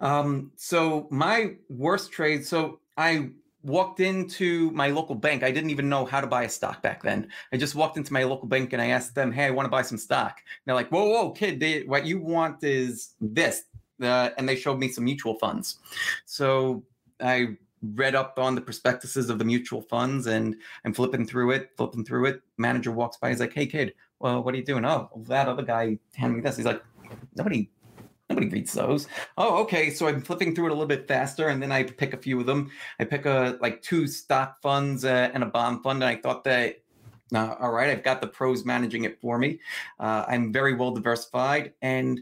Um, so my worst trade, so I walked into my local bank. I didn't even know how to buy a stock back then. I just walked into my local bank and I asked them, hey, I want to buy some stock. And they're like, whoa, whoa, kid, they, what you want is this. Uh, and they showed me some mutual funds. So I read up on the prospectuses of the mutual funds and I'm flipping through it, flipping through it. Manager walks by. He's like, hey, kid. Well, what are you doing? Oh, that other guy handed me this. He's like, nobody, nobody reads those. Oh, okay. So I'm flipping through it a little bit faster, and then I pick a few of them. I pick a like two stock funds uh, and a bond fund, and I thought that, uh, all right, I've got the pros managing it for me. Uh, I'm very well diversified, and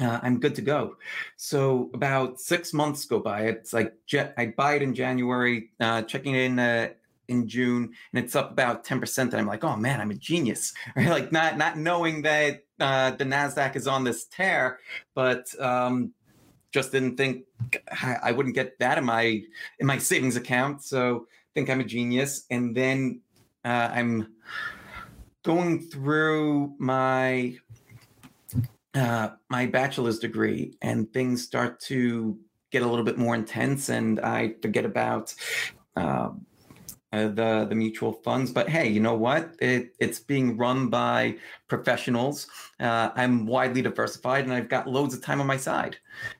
uh, I'm good to go. So about six months go by. It's like I buy it in January, uh, checking in. Uh, in June, and it's up about ten percent. And I'm like, oh man, I'm a genius, right? Like not, not knowing that uh, the NASDAQ is on this tear, but um, just didn't think I, I wouldn't get that in my, in my savings account. So I think I'm a genius. And then uh, I'm going through my, uh, my bachelor's degree and things start to get a little bit more intense. And I forget about, um, Uh, the the mutual funds, but hey, you know what? It it's being run by professionals. Uh, I'm widely diversified, and I've got loads of time on my side.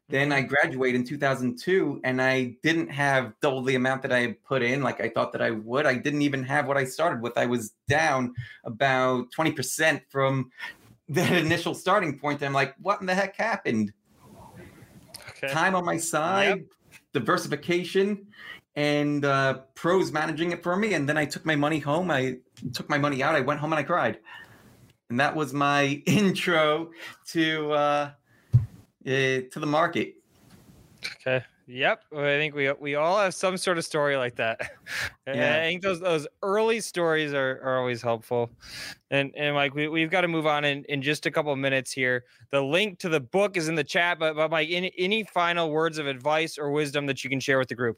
Then I graduated in two thousand two, and I didn't have double the amount that I had put in, like I thought that I would. I didn't even have what I started with. I was down about twenty percent from that initial starting point. I'm like, what in the heck happened? Okay. Time on my side, yep. Diversification. And uh, pros managing it for me. And then I took my money home. I took my money out. I went home and I cried. And that was my intro to uh, uh, to the market. Okay. Yep. I think we we all have some sort of story like that. And yeah. I think those those early stories are, are always helpful. And and Mike, we, we've got to move on in, in just a couple of minutes here. The link to the book is in the chat, but, but Mike, any, any final words of advice or wisdom that you can share with the group?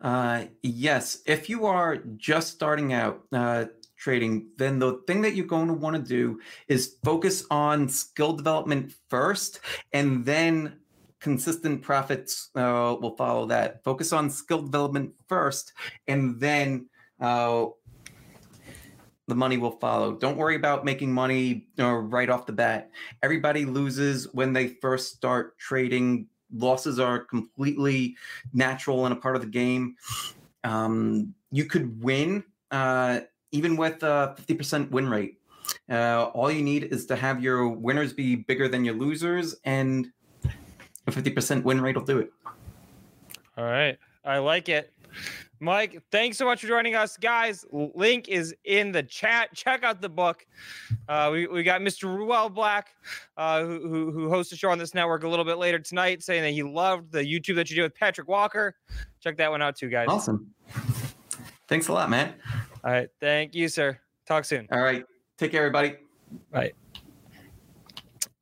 Uh, yes. If you are just starting out uh, trading, then the thing that you're going to want to do is focus on skill development first, and then consistent profits uh, will follow that. Focus on skill development first, and then uh, the money will follow. Don't worry about making money uh, right off the bat. Everybody loses when they first start trading. Losses are completely natural and a part of the game. Um, you could win uh, even with a fifty percent win rate. Uh, all you need is to have your winners be bigger than your losers, and a fifty percent win rate will do it. All right. I like it. Mike, thanks so much for joining us, guys. Link is in the chat. Check out the book. Uh, we, we got Mister Ruel Black, uh, who, who hosts a show on this network a little bit later tonight, saying that he loved the YouTube that you did with Patrick Walker. Check that one out too, guys. Awesome. Thanks a lot, man. All right. Thank you, sir. Talk soon. All right. Take care, everybody. Bye.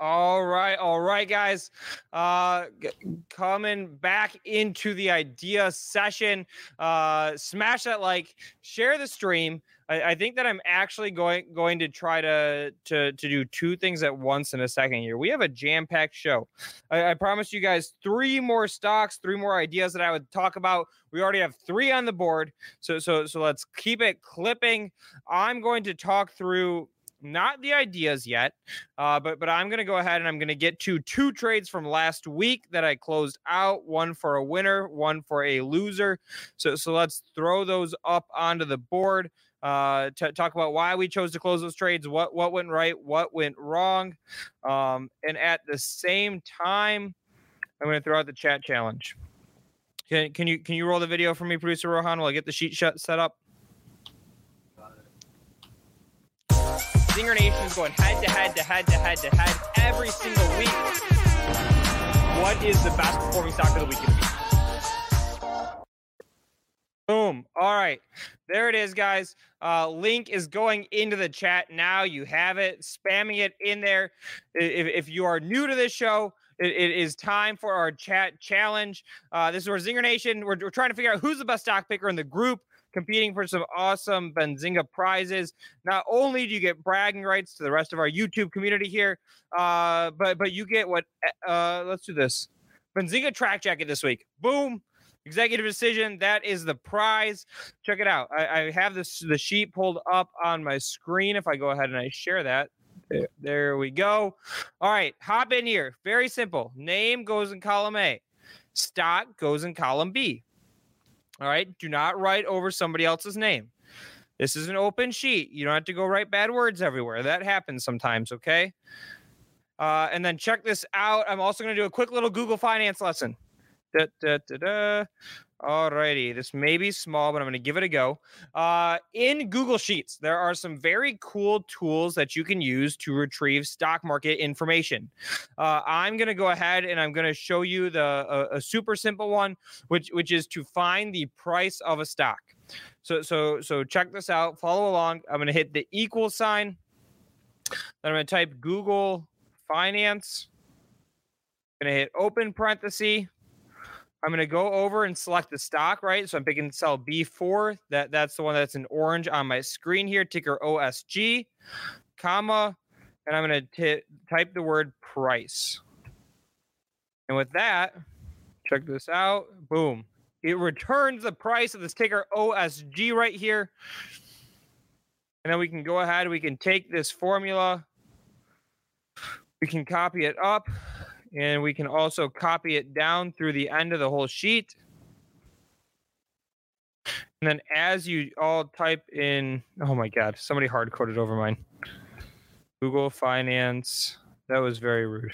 All right. All right, guys. Uh, g- coming back into the idea session. Uh, smash that like, share the stream. I, I think that I'm actually going going to try to, to, to do two things at once in a second here. We have a jam-packed show. I, I promised you guys three more stocks, three more ideas that I would talk about. We already have three on the board. So so so let's keep it clipping. I'm going to talk through not the ideas yet, uh, but but I'm going to go ahead and I'm going to get to two trades from last week that I closed out, one for a winner, one for a loser. So so let's throw those up onto the board, uh, to talk about why we chose to close those trades, what, what went right, what went wrong. Um, and at the same time, I'm going to throw out the chat challenge. Can, can you can you roll the video for me, Producer Rohan, while I get the sheet shut set up? Zinger Nation is going head to head to head to head to head every single week. What is the best performing stock of the week going to be? Boom. All right. There it is, guys. Uh, link is going into the chat now. You have it. Spamming it in there. If, if you are new to this show, it, it is time for our chat challenge. Uh, this is where Zinger Nation, we're, we're trying to figure out who's the best stock picker in the group, competing for some awesome Benzinga prizes. Not only do you get bragging rights to the rest of our YouTube community here, uh, but but you get what? Uh, let's do this. Benzinga track jacket this week. Boom. Executive decision. That is the prize. Check it out. I, I have this the sheet pulled up on my screen. If I go ahead and I share that. There, there we go. All right. Hop in here. Very simple. Name goes in column A. Stock goes in column B. All right. Do not write over somebody else's name. This is an open sheet. You don't have to go write bad words everywhere. That happens sometimes. Okay. Uh, and then check this out. I'm also going to do a quick little Google Finance lesson. Da, da, da, da. All righty. This may be small, but I'm going to give it a go. Uh, in Google Sheets, there are some very cool tools that you can use to retrieve stock market information. Uh, I'm going to go ahead and I'm going to show you the uh, a super simple one, which which is to find the price of a stock. So so so check this out. Follow along. I'm going to hit the equal sign. Then I'm going to type Google Finance. I'm going to hit open parenthesis. I'm going to go over and select the stock, right? So I'm picking cell B four. That, that's the one that's in orange on my screen here, ticker O S G, comma, and I'm going to t- type the word price. And with that, check this out. Boom. It returns the price of this ticker O S G right here. And then we can go ahead. We can take this formula. We can copy it up. And we can also copy it down through the end of the whole sheet. And then as you all type in, oh my God, somebody hard coded over mine. Google Finance. That was very rude.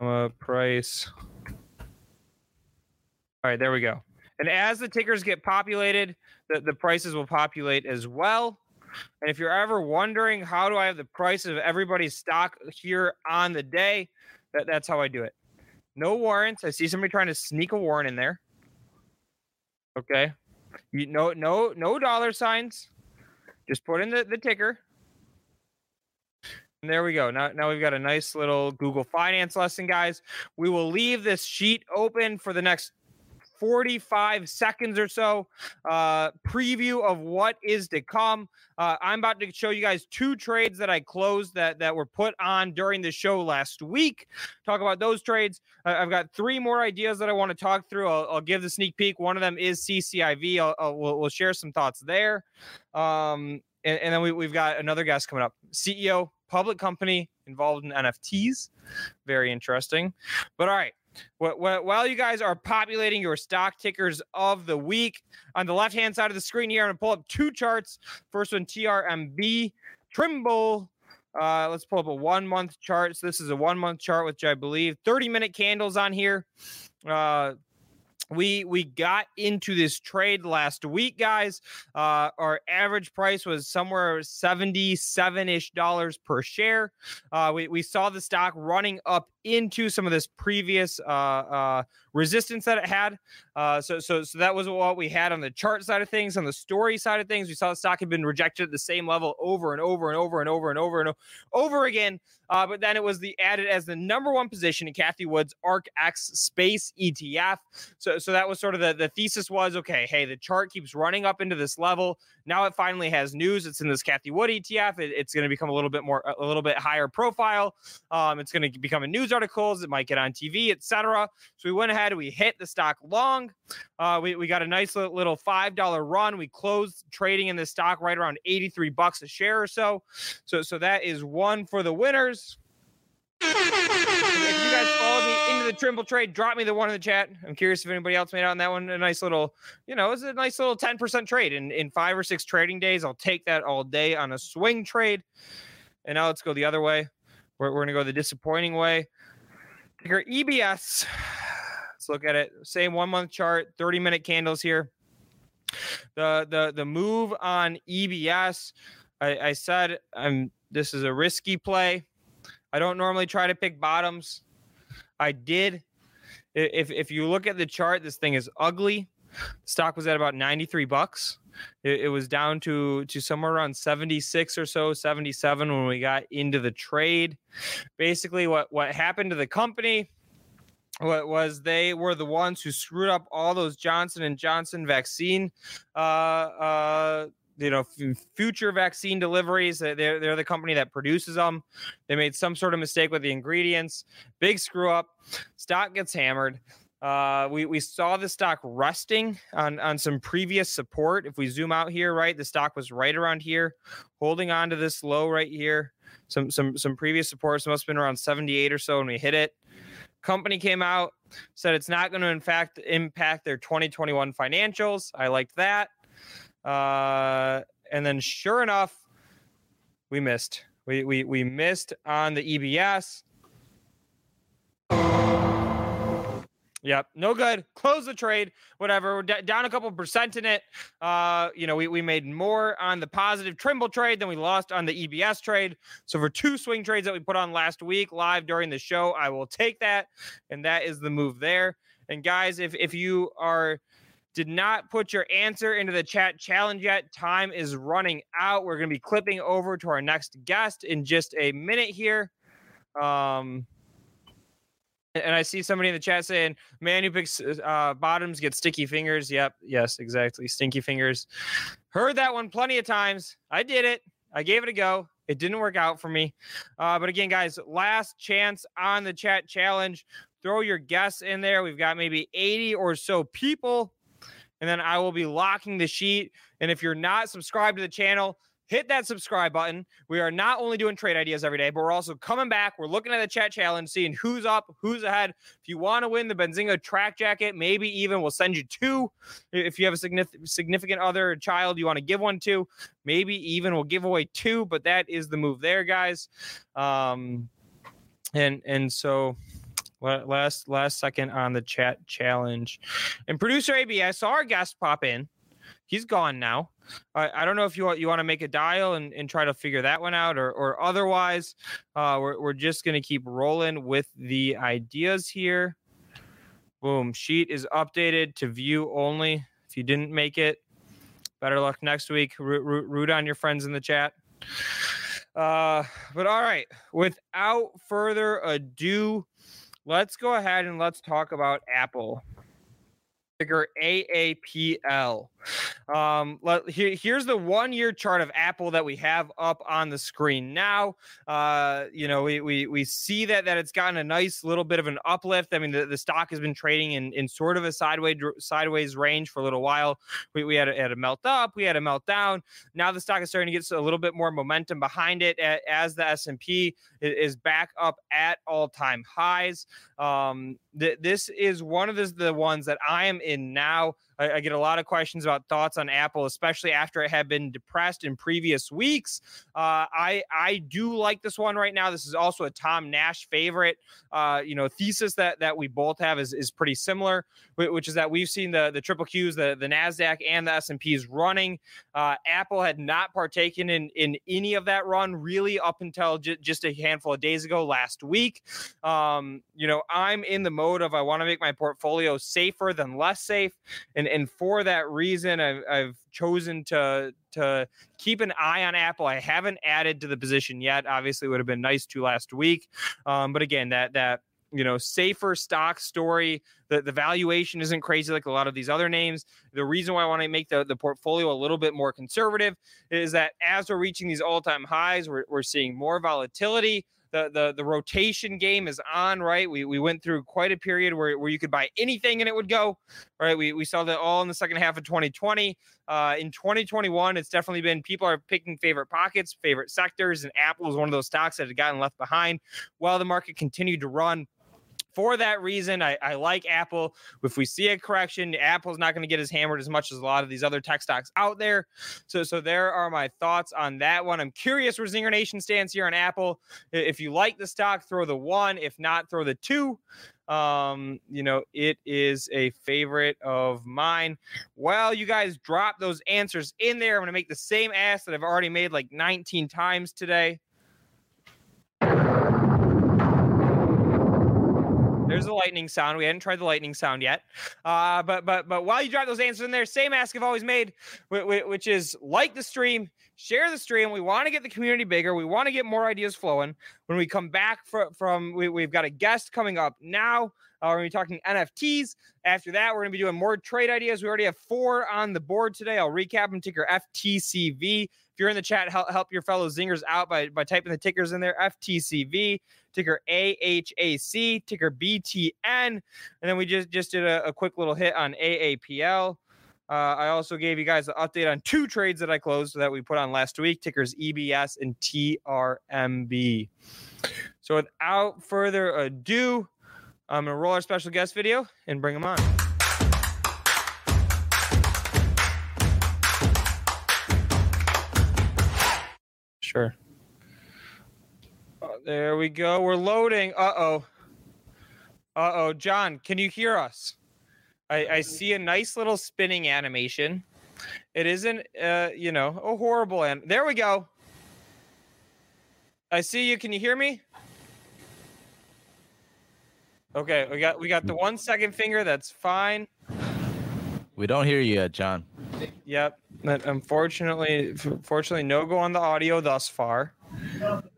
Uh, price. All right, there we go. And as the tickers get populated, the, the prices will populate as well. And if you're ever wondering how do I have the price of everybody's stock here on the day, that, that's how I do it. No warrants. I see somebody trying to sneak a warrant in there. Okay. You no no no dollar signs. Just put in the, the ticker. And there we go. Now, now we've got a nice little Google Finance lesson, guys. We will leave this sheet open for the next forty-five seconds or so. Uh, preview of what is to come. Uh, I'm about to show you guys two trades that I closed that, that were put on during the show last week. Talk about those trades. Uh, I've got three more ideas that I want to talk through. I'll, I'll give the sneak peek. One of them is C C I V. I'll, I'll, we'll, we'll share some thoughts there. Um, and, and then we, we've got another guest coming up. C E O. Public company involved in N F Ts. Very interesting. But all right, while you guys are populating your stock tickers of the week, on the left-hand side of the screen here, I'm going to pull up two charts. First one, T R M B, Trimble. Uh, let's pull up a one-month chart. So this is a one-month chart, which I believe thirty-minute candles on here. Uh We we got into this trade last week, guys. Uh, our average price was somewhere seventy-seven-ish dollars per share. Uh, we, we saw the stock running up into some of this previous uh, uh, resistance that it had. Uh, so so so that was what we had on the chart side of things. On the story side of things, we saw the stock had been rejected at the same level over and over and over and over and over and over again. Uh, but then it was the added as the number one position in Cathie Wood's ArkX Space E T F. So, so that was sort of the, the thesis was, okay, hey, the chart keeps running up into this level. Now it finally has news. It's in this Cathie Wood E T F. It, it's going to become a little bit more, a little bit higher profile. Um, it's going to become a news articles. It might get on T V, et cetera. So we went ahead. We hit the stock long. Uh, we, we got a nice little five dollar run. We closed trading in the stock right around eighty-three bucks a share or so. So, so that is one for the winners. If you guys followed me into the Trimble trade, drop me the one in the chat. I'm curious if anybody else made out on that one. A nice little, you know, it's a nice little ten percent trade in, in five or six trading days. I'll take that all day on a swing trade. And now let's go the other way. We're, we're going to go the disappointing way. Ticker E B S. Let's look at it. Same one month chart, thirty minute candles here. The, the, the move on E B S. I, I said, I'm, this is a risky play. I don't normally try to pick bottoms. I did. If if you look at the chart, this thing is ugly. The stock was at about ninety-three bucks. It, it was down to, to somewhere around seventy-six or so, seventy-seven when we got into the trade. Basically, what, what happened to the company was they were the ones who screwed up all those Johnson and Johnson vaccine uh, uh you know, future vaccine deliveries. They're, they're the company that produces them. They made some sort of mistake with the ingredients. Big screw up. Stock gets hammered. Uh, we, we saw the stock resting on, on some previous support. If we zoom out here, right, the stock was right around here, holding on to this low right here. Some, some, some previous supports must have been around seventy-eight or so when we hit it. Company came out, said it's not going to, in fact, impact their twenty twenty-one financials. I liked that. Uh, and then sure enough, we missed, we, we, we missed on the E B S. Yep. No good. Close the trade, whatever. We're d- down a couple percent in it. Uh, you know, we, we made more on the positive Trimble trade than we lost on the E B S trade. So for two swing trades that we put on last week live during the show, I will take that. And that is the move there. And guys, if, if you are, did not put your answer into the chat challenge yet, time is running out. We're going to be clipping over to our next guest in just a minute here. Um, and I see somebody in the chat saying, man who picks uh, bottoms gets sticky fingers. Yep. Yes, exactly. Stinky fingers. Heard that one plenty of times. I did it. I gave it a go. It didn't work out for me. Uh, but again, guys, last chance on the chat challenge. Throw your guests in there. We've got maybe eighty or so people. And then I will be locking the sheet. And if you're not subscribed to the channel, hit that subscribe button. We are not only doing trade ideas every day, but we're also coming back. We're looking at the chat challenge, seeing who's up, who's ahead. If you want to win the Benzinga track jacket, maybe even we'll send you two. If you have a significant other, a child you want to give one to, maybe even we'll give away two. But that is the move there, guys. Um, and and so... Last last second on the chat challenge. And producer A B S, I saw our guest pop in. he's gone now. I, I don't know if you want, you want to make a dial and, and try to figure that one out, or or otherwise, uh, we're we're just gonna keep rolling with the ideas here. Boom, sheet is updated to view only. If you didn't make it, better luck next week. Root, root, root on your friends in the chat. Uh, but all right, without further ado, let's go ahead and let's talk about Apple. Ticker A A P L. Um, let, here, here's the one-year chart of Apple that we have up on the screen now. Uh, you know, we we we see that that it's gotten a nice little bit of an uplift. I mean, the, the stock has been trading in, in sort of a sideways sideways range for a little while. We we had a, had a melt up, we had a meltdown. Now the stock is starting to get a little bit more momentum behind it as the S and P is back up at all-time highs. Um, th- this is one of the, the ones that I am in now. I, I get a lot of questions about thoughts on Apple, especially after it had been depressed in previous weeks. Uh, I I do like this one right now. This is also a Tom Nash favorite. Uh, you know, thesis that that we both have is is pretty similar, which is that we've seen the the triple Qs, the, the NASDAQ, and the S and P's running. Uh, Apple had not partaken in in any of that run really up until j- just a handful of days ago last week. Um, you know, I'm in the mode of I want to make my portfolio safer than less safe, and and for that reason, I've, I've chosen to to keep an eye on Apple. I haven't added to the position yet. Obviously, it would have been nice to last week, um, but again, that that you know safer stock story. The the valuation isn't crazy like a lot of these other names. The reason why I want to make the, the portfolio a little bit more conservative is that as we're reaching these all time highs, we're we're seeing more volatility. The, the the rotation game is on, right? We we went through quite a period where, where you could buy anything and it would go, right? We we saw that all in the second half of twenty twenty. Uh, in twenty twenty-one, it's definitely been people are picking favorite pockets, favorite sectors, and Apple was one of those stocks that had gotten left behind while the market continued to run. For that reason, I, I like Apple. If we see a correction, Apple's not going to get as hammered as much as a lot of these other tech stocks out there. So so there are my thoughts on that one. I'm curious where Zinger Nation stands here on Apple. If you like the stock, throw the one. If not, throw the two. Um, you know, it is a favorite of mine. Well, you guys drop those answers in there. I'm going to make the same ask that I've already made like nineteen times today. There's a lightning sound. We hadn't tried the lightning sound yet. Uh, but but but while you drop those answers in there, same ask I've always made, which is like the stream, share the stream. We want to get the community bigger. We want to get more ideas flowing. When we come back from, from we, we've got a guest coming up now. Uh, we're going to be talking N F Ts. After that, we're going to be doing more trade ideas. We already have four on the board today. I'll recap them. Ticker F T C V. If you're in the chat, help, help your fellow zingers out by, by typing the tickers in there. F T C V, ticker A H A C, ticker B T N. And then we just, just did a, a quick little hit on A A P L. Uh, I also gave you guys an update on two trades that I closed that we put on last week, tickers E B S and T R M B. So without further ado, I'm going to roll our special guest video and bring him on. Sure. Oh, there we go. We're loading. Uh-oh. Uh-oh. John, can you hear us? I, I see a nice little spinning animation. It isn't, uh, you know, a horrible an- There we go. I see you. Can you hear me? Okay, we got we got the one second finger. That's fine. We don't hear you yet, John. Yep, but unfortunately, fortunately, no go on the audio thus far.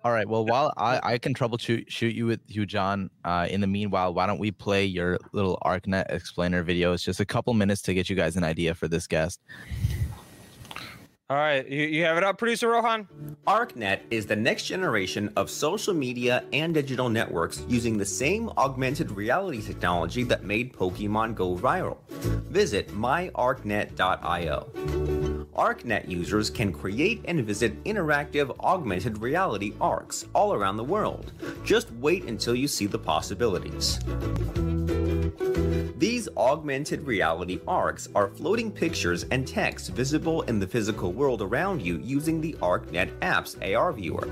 All right. Well, while I, I can troubleshoot shoot you with you, John. Uh, in the meanwhile, why don't we play your little ArkNet explainer video? It's just a couple minutes to get you guys an idea for this guest. All right, you, you have it up, producer Rohan. ArkNet is the next generation of social media and digital networks using the same augmented reality technology that made Pokemon Go viral. Visit my ark net dot io. ArkNet users can create and visit interactive augmented reality ARCs all around the world. Just wait until you see the possibilities. These augmented reality arcs are floating pictures and text visible in the physical world around you using the ArkNet app's A R viewer.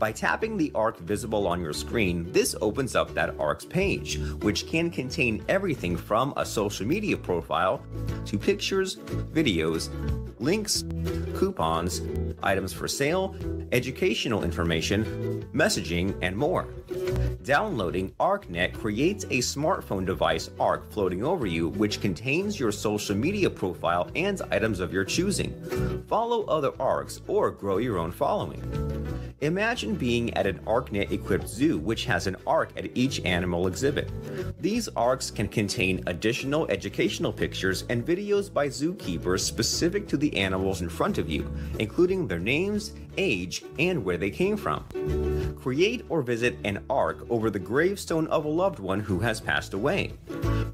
By tapping the arc visible on your screen, this opens up that arc's page, which can contain everything from a social media profile to pictures, videos, links, coupons, items for sale, educational information, messaging, and more. Downloading ArkNet creates a smartphone device arc floating over you, which contains your social media profile and items of your choosing. Follow other arcs or grow your own following. Imagine being at an ArkNet-equipped zoo, which has an arc at each animal exhibit. These arcs can contain additional educational pictures and videos by zookeepers specific to the animals in front of you, including their names, age, and where they came from. Create or visit an arc over the gravestone of a loved one who has passed away.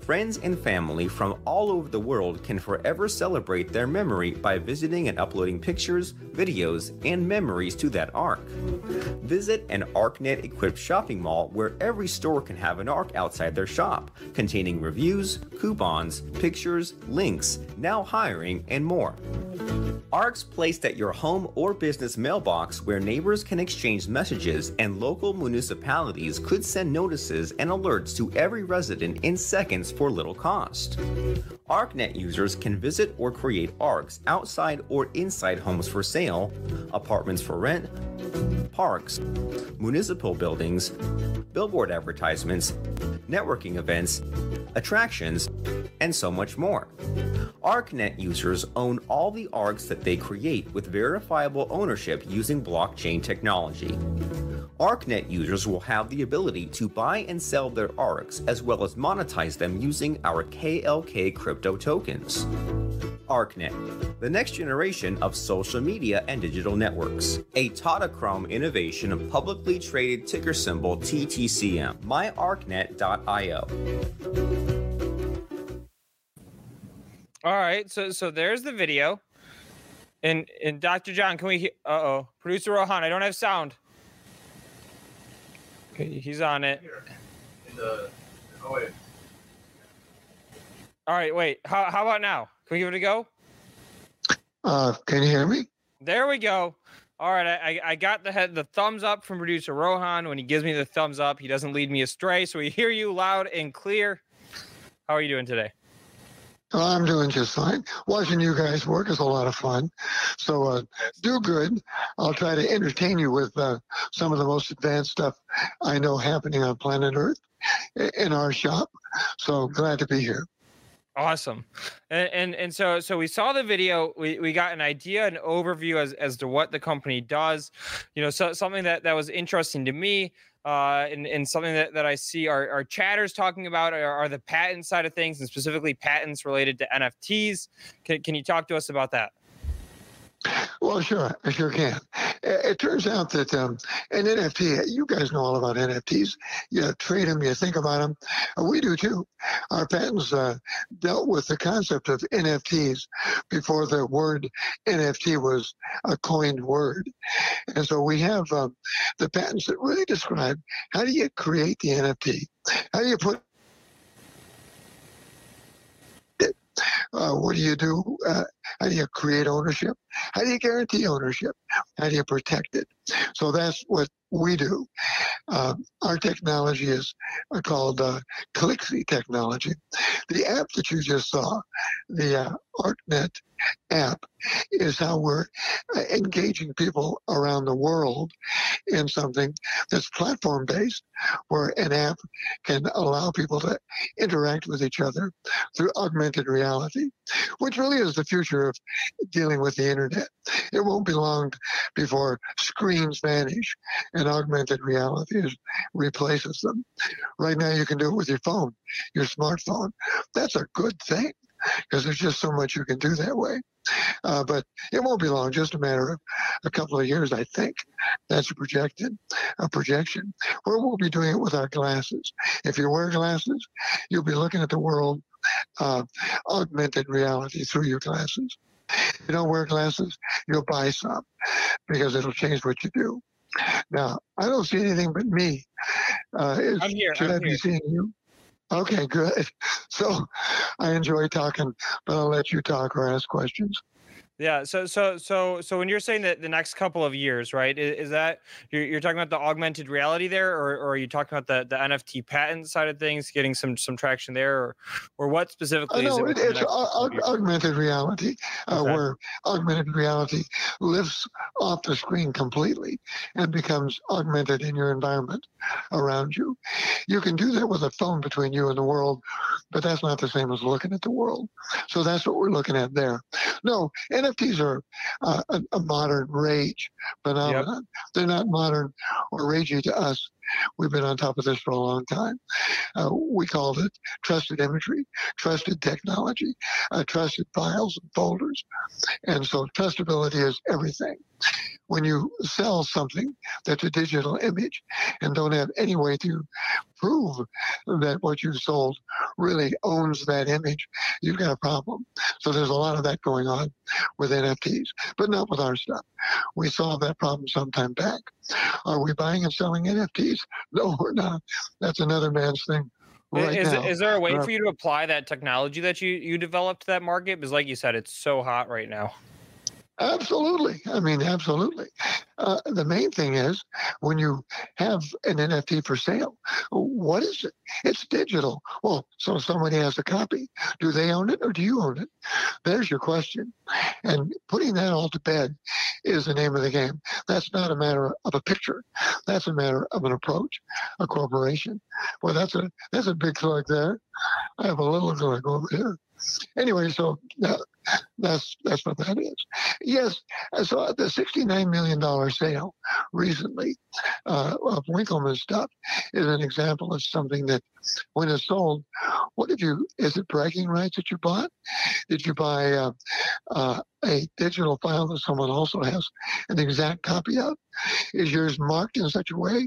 Friends and family from all over the world can forever celebrate their memory by visiting and uploading pictures, videos, and memories to that arc. Visit an ArkNet-equipped shopping mall where every store can have an arc outside their shop, containing reviews, coupons, pictures, links, now hiring, and more. Arcs placed at your home or business mailbox where neighbors can exchange messages and local municipalities could send notices and alerts to every resident in seconds for little cost. ArkNet users can visit or create arcs outside or inside homes for sale, apartments for rent, parks, municipal buildings, billboard advertisements, networking events, attractions, and so much more. ArkNet users own all the arcs that they create with verifiable ownership using blockchain technology. ArkNet users will have the ability to buy and sell their arcs as well as monetize them using our K L K crypto tokens. ArkNet, the next generation of social media and digital networks. A Tadachrome innovation of publicly traded ticker symbol T T C M. my ark net dot i o. All right, so so there's the video. And and Doctor John, can we hear? Uh-oh. Producer Rohan, I don't have sound. Okay, he's on it. In the, oh, wait. All right, wait. How how about now? Can we give it a go? Uh, can you hear me? There we go. All right, I I got the head, the thumbs up from producer Rohan. When he gives me the thumbs up, he doesn't lead me astray. So we hear you loud and clear. How are you doing today? Well, I'm doing just fine. Watching you guys work is a lot of fun. So uh, do good. I'll try to entertain you with uh, some of the most advanced stuff I know happening on planet Earth in our shop. So glad to be here. Awesome. And, and and so so we saw the video, we, we got an idea, an overview as, as to what the company does. You know, so something that, that was interesting to me, uh, and, and something that, that I see our, our chatters talking about are, are the patent side of things, and specifically patents related to N F Ts. Can, can you talk to us about that? Well, sure. I sure can. It turns out that um, an N F T, you guys know all about N F Ts. You trade them, you think about them. We do, too. Our patents uh, dealt with the concept of N F Ts before the word N F T was a coined word. And so we have um, the patents that really describe how do you create the N F T? How do you put it? Uh, what do you do? Uh, how do you create ownership? How do you guarantee ownership? How do you protect it? So that's what we do. Uh, our technology is called uh, Clixi technology. The app that you just saw, the uh, ArkNet app, is how we're uh, engaging people around the world in something that's platform-based, where an app can allow people to interact with each other through augmented reality, which really is the future of dealing with the internet. It won't be long before screens vanish and augmented reality replaces them. Right now, you can do it with your phone, your smartphone. That's a good thing because there's just so much you can do that way. Uh, but it won't be long, just a matter of a couple of years, I think. That's a, projected, a projection where we'll be doing it with our glasses. If you wear glasses, you'll be looking at the world uh, augmented reality through your glasses. If you don't wear glasses, you'll buy some because it'll change what you do. Now, I don't see anything but me. Uh, is, I'm here. Should I'm I be here. Seeing you? Okay, good. So I enjoy talking, but I'll let you talk or ask questions. Yeah. So, so, so, so when you're saying that the next couple of years, right, is, is that you're, you're talking about the augmented reality there, or, or are you talking about the, the N F T patent side of things, getting some, some traction there, or, or what specifically? Oh, no, is it it's aug- augmented reality, uh, okay. where augmented reality lifts off the screen completely and becomes augmented in your environment around you. You can do that with a phone between you and the world, but that's not the same as looking at the world. So that's what we're looking at there. No, N F T N F Ts are uh, a, a modern rage phenomenon. Yep. They're not modern or ragey to us. We've been on top of this for a long time. Uh, we called it trusted imagery, trusted technology, uh, trusted files and folders. And so trustability is everything. When you sell something that's a digital image and don't have any way to prove that what you sold really owns that image, you've got a problem. So there's a lot of that going on with N F Ts, but not with our stuff. We solved that problem sometime back. Are we buying and selling N F Ts? No, we're not. That's another man's thing. Right is, is there a way uh, for you to apply that technology that you, you developed to that market? Because like you said, it's so hot right now. Absolutely. I mean, absolutely. Uh, the main thing is when you have an N F T for sale, what is it? It's digital. Well, so somebody has a copy. Do they own it or do you own it? There's your question. And putting that all to bed is the name of the game. That's not a matter of a picture. That's a matter of an approach, a corporation. Well, that's a that's a big slug there. I have a little slug over here. Anyway, so uh, that's that's what that is. Yes, I saw the sixty-nine million dollars sale recently uh, of Winkleman's stuff is an example of something that, when it's sold, what did you? Is it bragging rights that you bought? Did you buy uh, uh, a digital file that someone also has an exact copy of? Is yours marked in such a way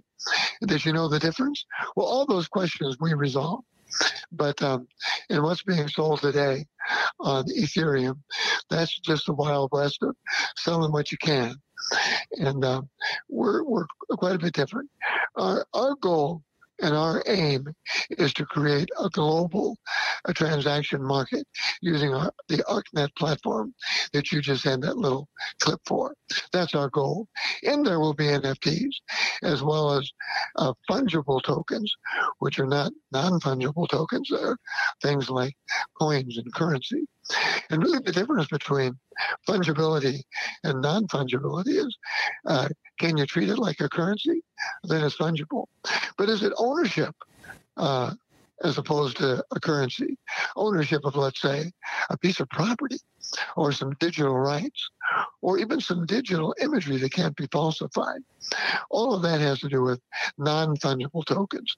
that you know the difference? Well, all those questions we resolve. But um, and what's being sold today on Ethereum, that's just the wild west of selling what you can. And um, we're we're quite a bit different. Our our goal and our aim is to create a global a transaction market using our, the ArkNet platform that you just had that little clip for. That's our goal. And there will be N F Ts as well as uh, fungible tokens, which are not non-fungible tokens. They're things like coins and currency. And really the difference between fungibility and non-fungibility is uh, can you treat it like a currency? Then it's fungible. But is it ownership uh, as opposed to a currency? Ownership of, let's say, a piece of property or some digital rights or even some digital imagery that can't be falsified. All of that has to do with non-fungible tokens.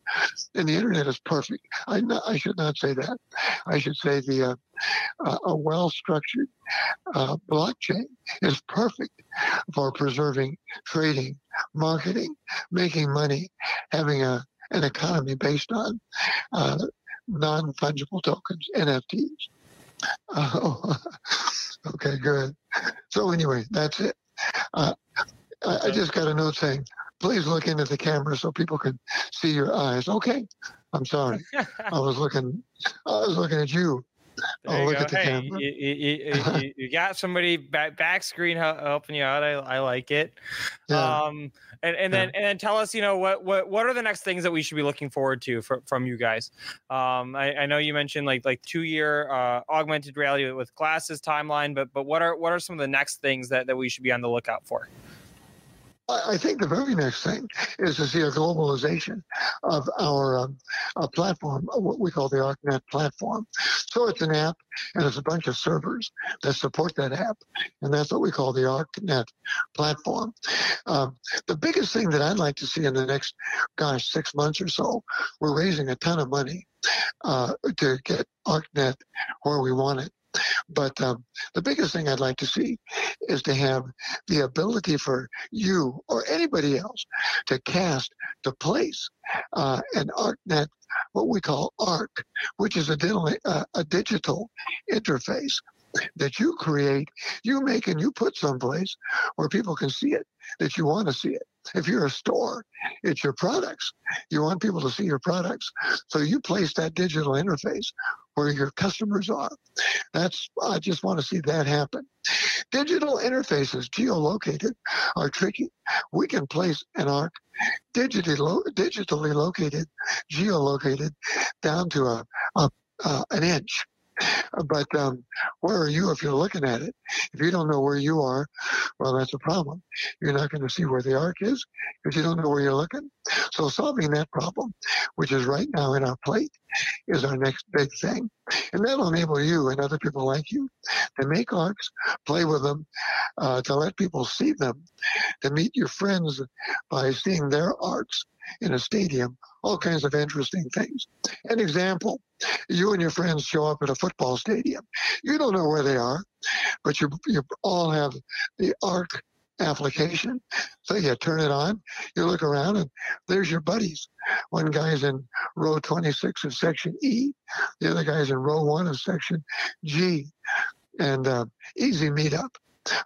And the internet is perfect. I, no, I should not say that. I should say the uh, uh, a well-structured uh, blockchain is perfect for preserving, trading, marketing, making money, having a an economy based on uh, non-fungible tokens, N F Ts. Oh, okay, good. So anyway, that's it. Uh, I, I just got a note saying, please look into the camera so people can see your eyes. Okay, I'm sorry. I was looking. I was looking at you. There oh, you look go. At the hey, camera. You, you, you, you got somebody back, back screen helping you out. I, I like it. Yeah. Um, and, and then yeah. and then tell us, you know, what, what what are the next things that we should be looking forward to from, from you guys? Um, I, I know you mentioned like like two year uh, augmented reality with glasses timeline, but but what are what are some of the next things that, that we should be on the lookout for? I think the very next thing is to see a globalization of our um, uh, platform, what we call the ArkNet platform. So it's an app, and it's a bunch of servers that support that app, and that's what we call the ArkNet platform. Um, the biggest thing that I'd like to see in the next, gosh, six months or so, we're raising a ton of money uh, to get ArkNet where we want it. But um, the biggest thing I'd like to see is to have the ability for you or anybody else to cast, to place uh, an ArkNet, what we call Ark, which is a digital, uh, a digital interface that you create, you make, and you put someplace where people can see it, that you want to see it. If you're a store, it's your products. You want people to see your products. So you place that digital interface where your customers are. That's, I just want to see that happen. Digital interfaces geolocated are tricky. We can place an ARC digitally, digitally located, geolocated down to a, a uh, an inch. But um, where are you if you're looking at it? If you don't know where you are, well, that's a problem. You're not going to see where the ARC is because you don't know where you're looking. So solving that problem, which is right now in our plate, is our next big thing. And that'll enable you and other people like you to make ARCs, play with them, uh, to let people see them, to meet your friends by seeing their ARCs in a stadium, all kinds of interesting things. An example, you and your friends show up at a football stadium. You don't know where they are, but you, you all have the ARC application. So you turn it on, you look around, and there's your buddies. One guy's in row twenty-six of section E. The other guy's in row one of section G. And uh, easy meetup.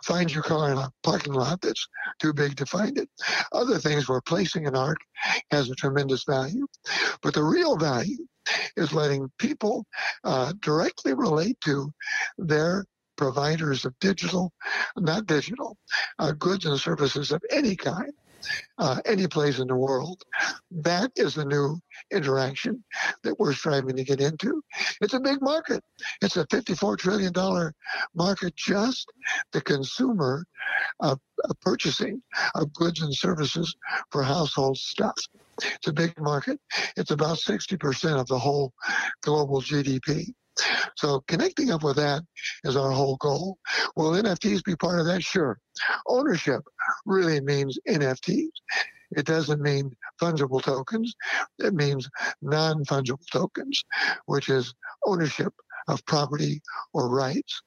Find your car in a parking lot that's too big to find it. Other things where placing an ARC has a tremendous value. But the real value is letting people uh, directly relate to their providers of digital, not digital, uh, goods and services of any kind, uh, any place in the world. That is the new interaction that we're striving to get into. It's a big market. It's a fifty-four trillion dollars market, just the consumer uh, purchasing of goods and services for household stuff. It's a big market. It's about sixty percent of the whole global G D P. So connecting up with that is our whole goal. Will N F Ts be part of that? Sure. Ownership really means N F Ts. It doesn't mean fungible tokens. It means non-fungible tokens, which is ownership of property or rights.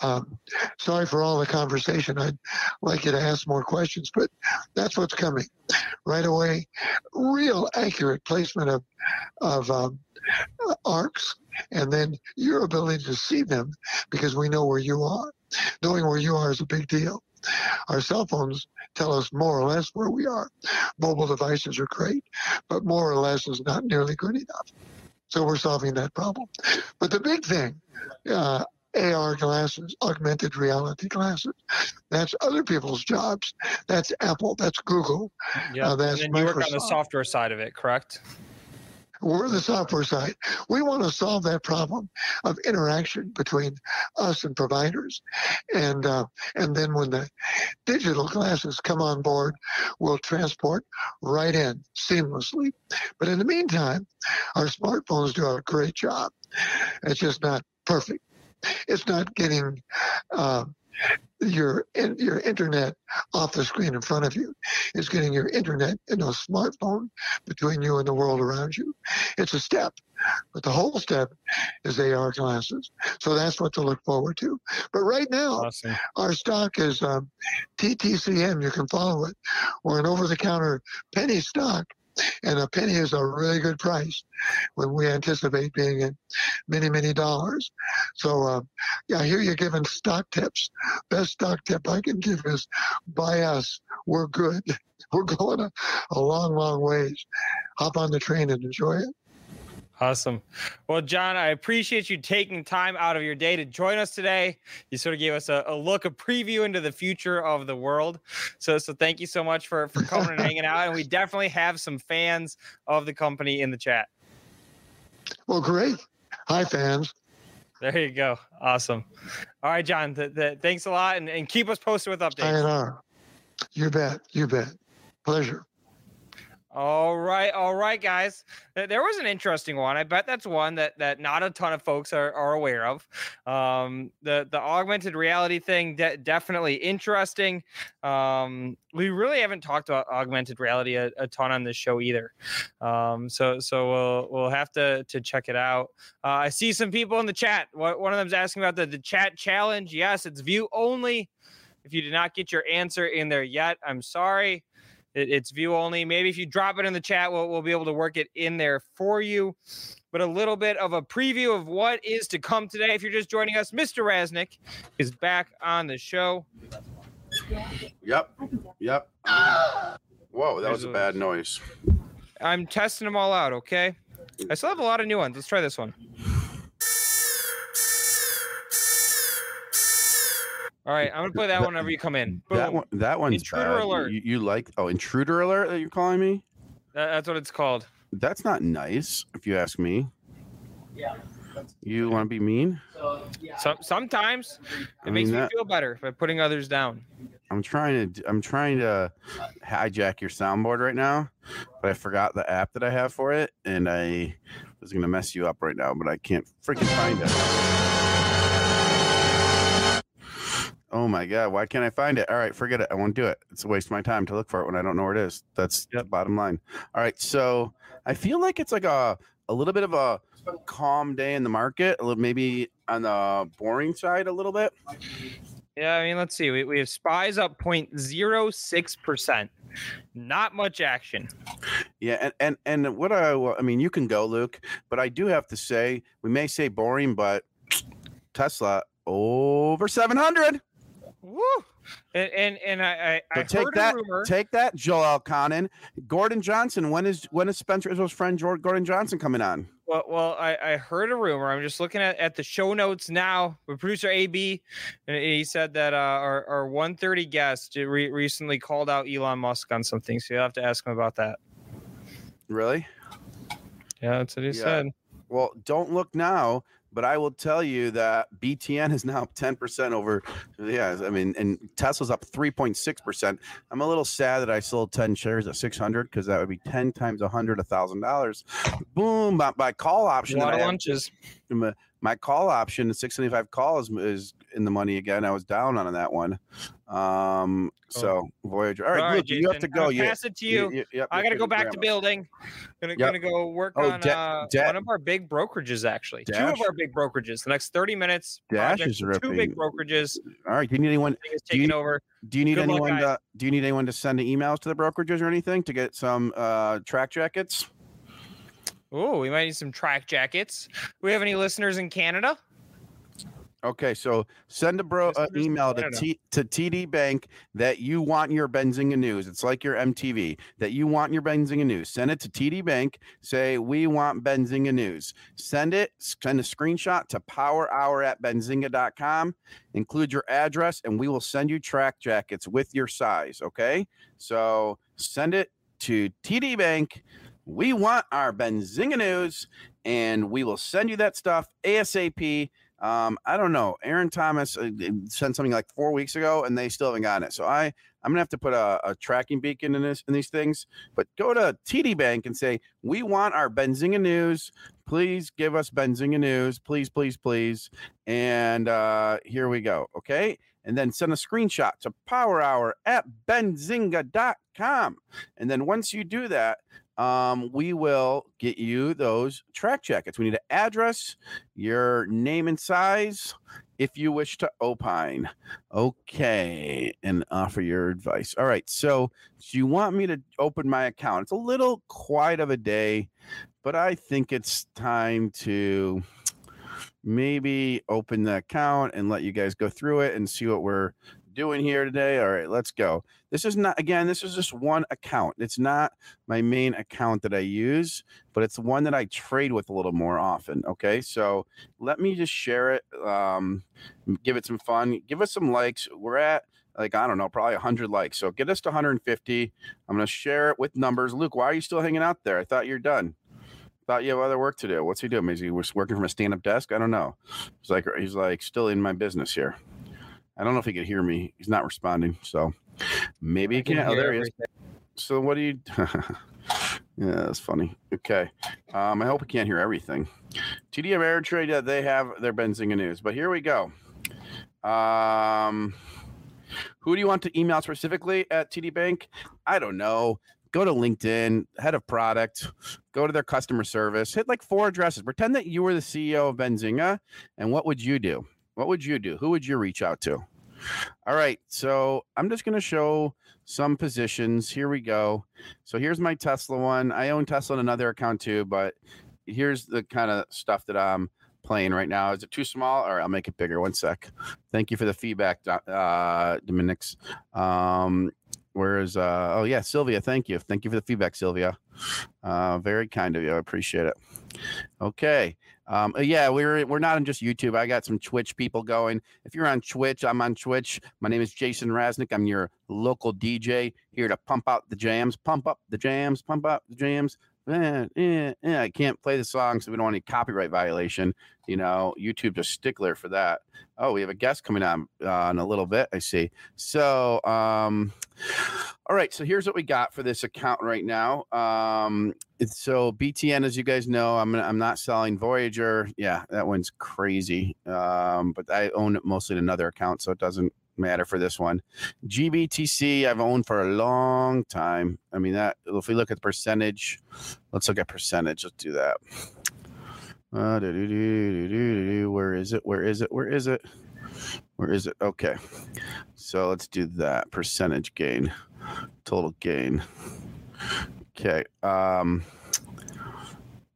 Um, sorry for all the conversation. I'd like you to ask more questions, but that's what's coming right away. Real accurate placement of, of um, ARCs, and then your ability to see them because we know where you are. Knowing where you are is a big deal. Our cell phones tell us more or less where we are. Mobile devices are great, but more or less is not nearly good enough. So we're solving that problem. But the big thing, uh, A R glasses, augmented reality glasses. That's other people's jobs. That's Apple. That's Google. Yeah, uh, that's and then you work Microsoft. On the software side of it, correct? We're the software side. We want to solve that problem of interaction between us and providers. And uh, and then when the digital glasses come on board, we'll transport right in seamlessly. But in the meantime, our smartphones do a great job. It's just not perfect. It's not getting uh, your in, your internet off the screen in front of you. It's getting your internet in a smartphone between you and the world around you. It's a step, but the whole step is A R glasses. So that's what to look forward to. But right now, awesome. Our stock is um, T T C M. You can follow it. We're an over-the-counter penny stock. And a penny is a really good price when we anticipate being in many, many dollars. So uh, yeah, I hear you're giving stock tips. Best stock tip I can give is buy us. We're good. We're going a, a long, long ways. Hop on the train and enjoy it. Awesome. Well, John, I appreciate you taking time out of your day to join us today. You sort of gave us a, a look, a preview into the future of the world. So so thank you so much for, for coming and hanging out. And we definitely have some fans of the company in the chat. Well, great. Hi, fans. There you go. Awesome. All right, John, th- th- thanks a lot. And, and keep us posted with updates. I N R. You bet. You bet. Pleasure. All right. All right, guys. There was an interesting one. I bet that's one that, that not a ton of folks are, are aware of. Um, the, the augmented reality thing, de- definitely interesting. Um, we really haven't talked about augmented reality a, a ton on this show either. Um, so so we'll we'll have to, to check it out. Uh, I see some people in the chat. One of them's asking about the, the chat challenge. Yes, it's view only. If you did not get your answer in there yet, I'm sorry. It's view only. Maybe if you drop it in the chat, we'll, we'll be able to work it in there for you. But a little bit of a preview of what is to come today. If you're just joining us, Mister Raznick is back on the show. Yep. Yep. Whoa, that was a bad noise. I'm testing them all out, okay? I still have a lot of new ones. Let's try this one. All right, I'm going to play that, that one whenever you come in. Boom. That one, that one's Intruder bad. Alert. You, you like, oh, Intruder Alert that you're calling me? That, that's what it's called. That's not nice, if you ask me. Yeah. You want to be mean? So, yeah. so, sometimes it I mean, makes me that, feel better by putting others down. I'm trying to I'm trying to hijack your soundboard right now, but I forgot the app that I have for it, and I was going to mess you up right now, but I can't freaking find it. Oh my God, why can't I find it? All right, forget it. I won't do it. It's a waste of my time to look for it when I don't know where it is. That's yep. the bottom line. All right, so I feel like it's like a a little bit of a calm day in the market, a little, maybe on the boring side a little bit. Yeah, I mean, let's see. We, we have spies up zero point zero six percent. Not much action. Yeah, and, and, and what I, I mean, you can go, Luke, but I do have to say, we may say boring, but Tesla over seven hundred. Woo! And and, and I, I, so I take heard that, a rumor. Take that, Joel Conan. Gordon Johnson. When is when is Spencer Israel's friend Gordon Johnson coming on? Well, well, I, I heard a rumor. I'm just looking at, at the show notes now. With producer A B, and he said that uh, our our one thirty guest re- recently called out Elon Musk on something. So you'll have to ask him about that. Really? Yeah, that's what he yeah. said. Well, don't look now. But I will tell you that B T N is now up ten percent over, yeah, I mean, and Tesla's up three point six percent. I'm a little sad that I sold ten shares at six hundred because that would be ten times one hundred, one thousand dollars. Boom, my, my call option. A lot of lunches. My, my call option, the six seventy-five call is, is in the money again. I was down on that one. Um, so oh. Voyager. All right, All right Luke, you have to go. You, pass it to you. you, you yep, I got to go back grandma. to building. Gonna yep. gonna go work oh, on da- uh, da- one of our big brokerages. Actually, Dash? two of our big brokerages. The next thirty minutes. Dash project, is ripping. Two big brokerages. All right. Do you need anyone? Do you, over. do you need Good anyone? Luck, to, do you need anyone to send emails to the brokerages or anything to get some uh, track jackets? Oh, we might need some track jackets. Do we have any listeners in Canada? Okay, so send a bro an uh, email to T, to T D Bank that you want your Benzinga news. It's like your M T V, that you want your Benzinga news. Send it to T D Bank. Say, we want Benzinga news. Send it, send a screenshot to powerhour at benzinga dot com. Include your address, and we will send you track jackets with your size, okay? So send it to T D Bank. We want our Benzinga news, and we will send you that stuff ASAP. Um, I don't know. Aaron Thomas uh, sent something like four weeks ago, and they still haven't gotten it. So I, I'm gonna have to put a, a tracking beacon in this in these things. But go to T D Bank and say, we want our Benzinga news. Please give us Benzinga news, please, please, please. And uh, here we go. Okay, and then send a screenshot to powerhour at benzinga dot com. And then once you do that, Um, we will get you those track jackets. We need an address, your name and size, if you wish to opine. Okay, and offer your advice. All right, so do you want me to open my account? It's a little quiet of a day, but I think it's time to maybe open the account and let you guys go through it and see what we're doing here today. All right, let's go. This is not, again, this is just one account. It's not my main account that I use, but it's one that I trade with a little more often. Okay, so let me just share it, um give it some fun, give us some likes. We're at like, I don't know, probably one hundred likes, so get us to one hundred fifty. I'm gonna share it with numbers. Luke, why are you still hanging out there? I thought you're done. Thought you have other work to do. What's he doing? Is he working from a stand-up desk? I don't know. He's like, he's like still in my business here. I don't know if he could hear me. He's not responding, so maybe he can't. Oh, there he is. So what do you – yeah, that's funny. Okay. Um, I hope he can't hear everything. T D Ameritrade, uh, they have their Benzinga news, but here we go. Um, who do you want to email specifically at T D Bank? I don't know. Go to LinkedIn, head of product, go to their customer service, hit like four addresses. Pretend that you were the C E O of Benzinga, and what would you do? What would you do? Who would you reach out to? All right, so I'm just going to show some positions. Here we go. So here's my Tesla one. I own Tesla in another account too, but here's the kind of stuff that I'm playing right now. Is it too small? All right, I'll make it bigger. One sec. Thank you for the feedback, uh, Dominics. Um, Where is, uh, oh yeah, Sylvia, thank you. Thank you for the feedback, Sylvia. Uh, very kind of you. I appreciate it. Okay. Um, yeah, we're, we're not on just YouTube. I got some Twitch people going. If you're on Twitch, I'm on Twitch. My name is Jason Raznick. I'm your local D J here to pump out the jams, pump up the jams, pump up the jams. Eh, eh, eh. I can't play the song, so we don't want any copyright violation. You know, YouTube's a stickler for that. Oh, we have a guest coming on uh, in a little bit, I see. So, um, all right, so here's what we got for this account right now. Um, it's, so B T N, as you guys know, I'm, I'm not selling Voyager. Yeah, that one's crazy. Um, but I own it mostly in another account, so it doesn't matter for this one. G B T C I've owned for a long time. I mean, that if we look at the percentage, let's look at percentage. Let's do that. Uh, do, do, do, do, do, do. Where is it? Where is it? Where is it? Where is it? Okay. So let's do that. Percentage gain. Total gain. Okay. Um,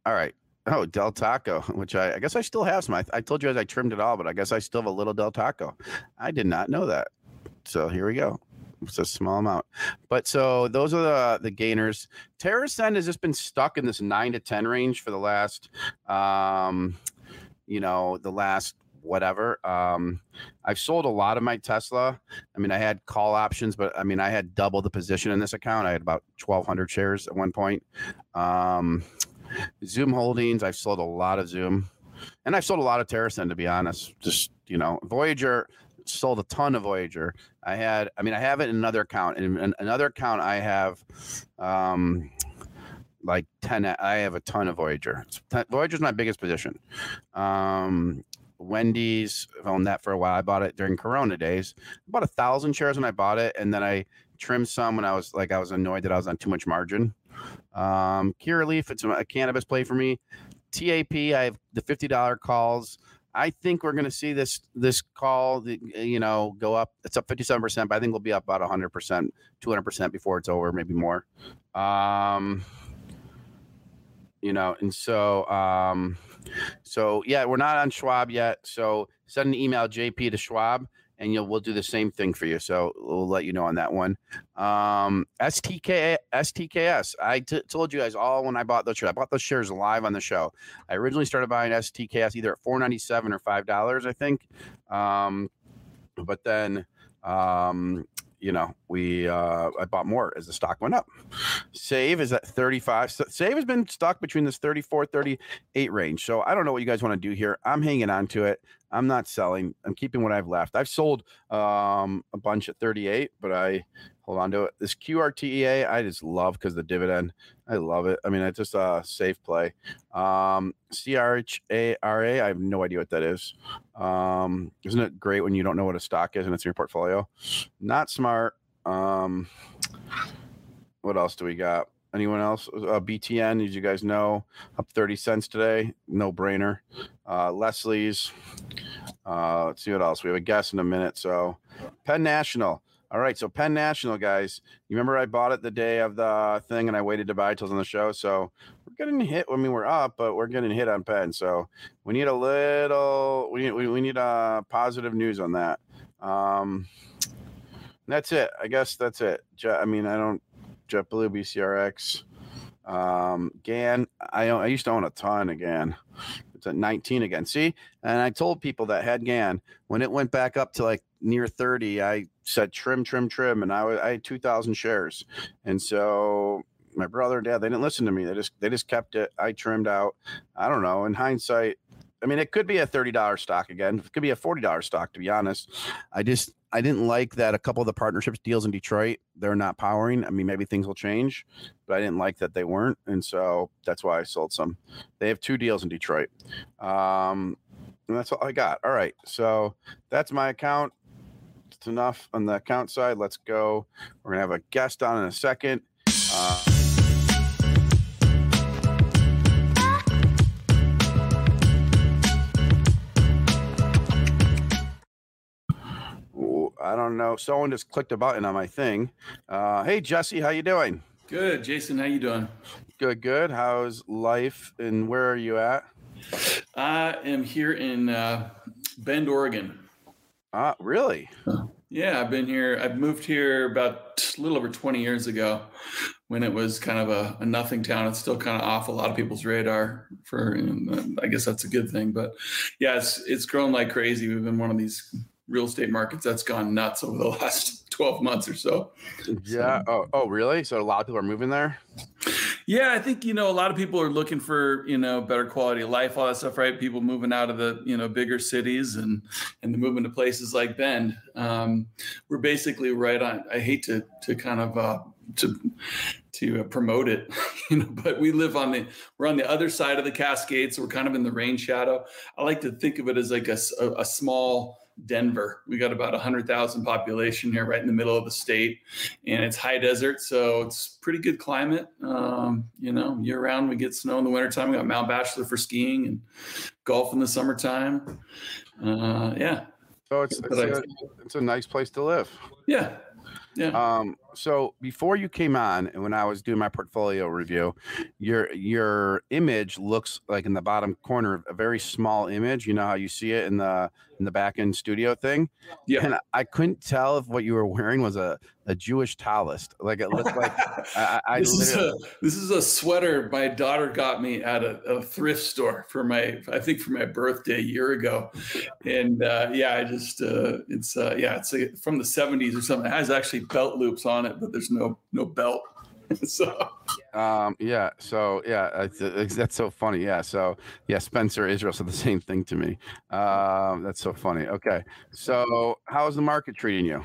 all right. Oh, Del Taco, which I, I guess I still have some. I, I told you guys I trimmed it all, but I guess I still have a little Del Taco. I did not know that. So here we go. It's a small amount. But so those are the, the gainers. TerraSend has just been stuck in this nine to ten range for the last, um, you know, the last whatever. Um, I've sold a lot of my Tesla. I mean, I had call options, but I mean, I had double the position in this account. I had about twelve hundred shares at one point. Um Zoom Holdings, I've sold a lot of Zoom, and I've sold a lot of TerraSend, to be honest. Just, you know, Voyager, sold a ton of Voyager. I had, I mean, I have it in another account. In, in another account, I have um, like ten, I have a ton of Voyager. Voyager's my biggest position. Um, Wendy's, I've owned that for a while. I bought it during Corona days. About a thousand shares when I bought it, and then I trimmed some when I was like, I was annoyed that I was on too much margin. Um, Cureleaf, it's a cannabis play for me. T A P, I have the fifty dollar calls. I think we're going to see this this call, you know, go up. It's up fifty-seven percent, but I think we'll be up about one hundred percent, two hundred percent before it's over, maybe more. Um, you know, and so, um, so yeah, we're not on Schwab yet. So send an email, J P, to Schwab, and you'll, we'll do the same thing for you. So we'll let you know on that one. Um, S T K S. I t- told you guys all when I bought those shares. I bought those shares live on the show. I originally started buying S T K S either at four ninety-seven or five dollars, I think. Um, but then, um, you know, we uh, I bought more as the stock went up. Save is at thirty-five. So Save has been stuck between this thirty-four, thirty-eight range. So I don't know what you guys want to do here. I'm hanging on to it. I'm not selling. I'm keeping what I've left. I've sold um, a bunch at thirty-eight, but I hold on to it. This Q R T E A, I just love because the dividend. I love it. I mean, it's just a safe play. Um, C R H A R A, I have no idea what that is. Um, isn't it great when you don't know what a stock is and it's in your portfolio? Not smart. Um, what else do we got? Anyone else? Uh, B T N, as you guys know, up thirty cents today. No brainer. Uh, Leslie's. Uh, let's see what else. We have a guest in a minute. So Penn National. All right. So Penn National, guys, you remember I bought it the day of the thing and I waited to buy till it was on the show. So we're getting hit. I mean, we're up, but we're getting hit on Penn. So we need a little, we need, we, we need uh, positive news on that. Um, that's it. I guess that's it. I mean, I don't. JetBlue, B C R X, um, G A N. I I used to own a ton of G A N. It's at nineteen again. See, and I told people that had G A N when it went back up to like near thirty. I said trim, trim, trim, and I was I had two thousand shares, and so my brother and dad, they didn't listen to me. They just they just kept it. I trimmed out. I don't know. In hindsight, I mean, it could be a thirty dollar stock again. It could be a forty dollar stock. To be honest, I just. I didn't like that a couple of the partnerships deals in Detroit, they're not powering. I mean, maybe things will change, but I didn't like that they weren't. And so that's why I sold some. They have two deals in Detroit. Um, and that's all I got. All right. So that's my account. It's enough on the account side. Let's go. We're going to have a guest on in a second. Uh, I don't know. Someone just clicked a button on my thing. Uh, hey, Jesse, how you doing? Good, Jason. How you doing? Good, good. How's life, and where are you at? I am here in uh, Bend, Oregon. Ah, really? Yeah, I've been here. I've moved here about a little over twenty years ago when it was kind of a, a nothing town. It's still kind of off a lot of people's radar for, and I guess that's a good thing. But yeah, it's, it's grown like crazy. We've been one of these real estate markets that's gone nuts over the last twelve months or so. Yeah. So, oh, oh, really? So a lot of people are moving there? Yeah, I think, you know, a lot of people are looking for, you know, better quality of life, all that stuff, right? People moving out of the, you know, bigger cities and, and they're moving to places like Bend. Um, we're basically right on, I hate to, to kind of, uh, to, to uh, promote it, you know, but we live on the, we're on the other side of the Cascades. So we're kind of in the rain shadow. I like to think of it as like a, a, a small Denver. We got about one hundred thousand population here, right in the middle of the state, and it's high desert, so it's pretty good climate. Um, you know, year round, we get snow in the wintertime. We got Mount Bachelor for skiing and golf in the summertime. Uh, yeah. So it's it's a, it's a nice place to live. Yeah. Yeah. Um, so before you came on, and when I was doing my portfolio review, your your image looks like in the bottom corner, a very small image. You know how you see it in the in the back end studio thing. Yeah. And I couldn't tell if what you were wearing was a, a Jewish tallest. Like it looked like I, I this literally... is a this is a sweater my daughter got me at a, a thrift store for my I think for my birthday a year ago, and uh, yeah, I just uh, it's uh, yeah it's uh, from the seventies or something. It has actually belt loops on it, but there's no no belt. So um yeah so yeah that's so funny. Yeah so yeah Spencer Israel said the same thing to me. Um that's so funny. Okay, so how's the market treating you?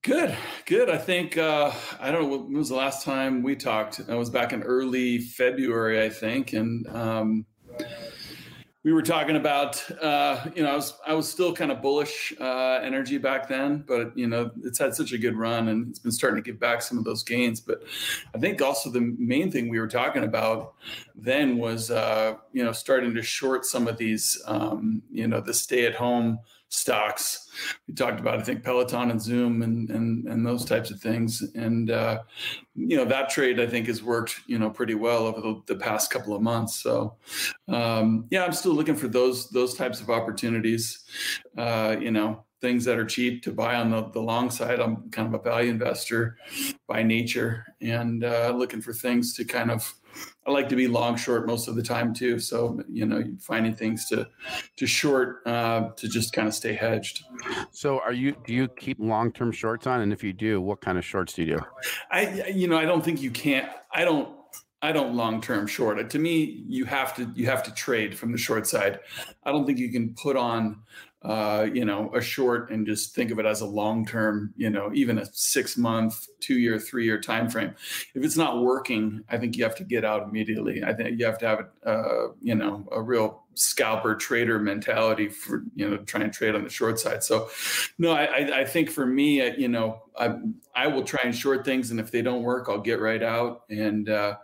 Good good I think uh I don't know when was the last time we talked. I was back in early February, I think, and um we were talking about, uh, you know, I was I was still kind of bullish uh, energy back then, but, you know, it's had such a good run and it's been starting to give back some of those gains. But I think also the main thing we were talking about then was, uh, you know, starting to short some of these, um, you know, the stay at home stocks. We talked about, I think, Peloton and Zoom and and and those types of things. And, uh, you know, that trade, I think, has worked, you know, pretty well over the, the past couple of months. So, um, yeah, I'm still looking for those those types of opportunities, uh, you know, things that are cheap to buy on the, the long side. I'm kind of a value investor by nature and uh, looking for things to kind of, I like to be long short most of the time too. So, you know, finding things to, to short, uh, to just kind of stay hedged. So are you, do you keep long-term shorts on? And if you do, what kind of shorts do you do? I, you know, I don't think you can't, I don't, I don't long-term short. To me, you have to, you have to trade from the short side. I don't think you can put on, uh, you know, a short and just think of it as a long-term, you know, even a six month, two year, three year time frame. If it's not working, I think you have to get out immediately. I think you have to have, a, uh, you know, a real scalper trader mentality for, you know, trying to trade on the short side. So no, I, I think for me, you know, I, I will try and short things, and if they don't work, I'll get right out. And, uh,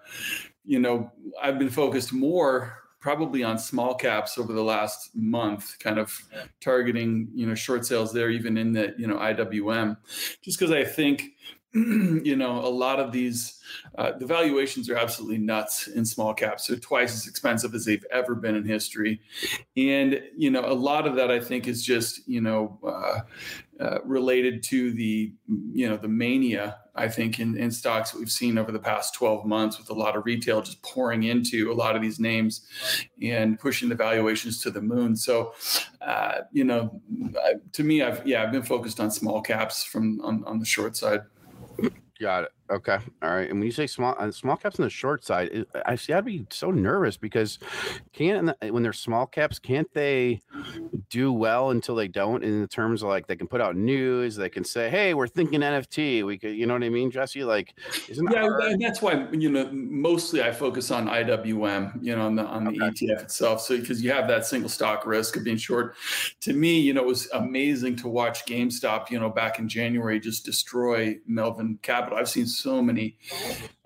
you know, I've been focused more probably on small caps over the last month, kind of targeting, you know, short sales there, even in the, you know, I W M, just because I think, you know, a lot of these, uh, the valuations are absolutely nuts in small caps. So twice as expensive as they've ever been in history. And, you know, a lot of that I think is just, you know, uh, uh, related to the, you know, the mania, I think, in, in stocks that we've seen over the past twelve months, with a lot of retail just pouring into a lot of these names and pushing the valuations to the moon. So, uh, you know, to me, I've, yeah, I've been focused on small caps from on, on the short side. Got it. Okay. All right. And when you say small uh, small caps on the short side, it, I see I'd be so nervous because can't when they're small caps, can't they do well until they don't? In terms of like they can put out news, they can say, "Hey, we're thinking N F T." We could, you know what I mean, Jesse? Like, isn't yeah, our- and that's why you know mostly I focus on I W M, you know, on the on the okay. E T F itself. So because you have that single stock risk of being short. To me, you know, it was amazing to watch GameStop, you know, back in January just destroy Melvin Capital. I've seen so many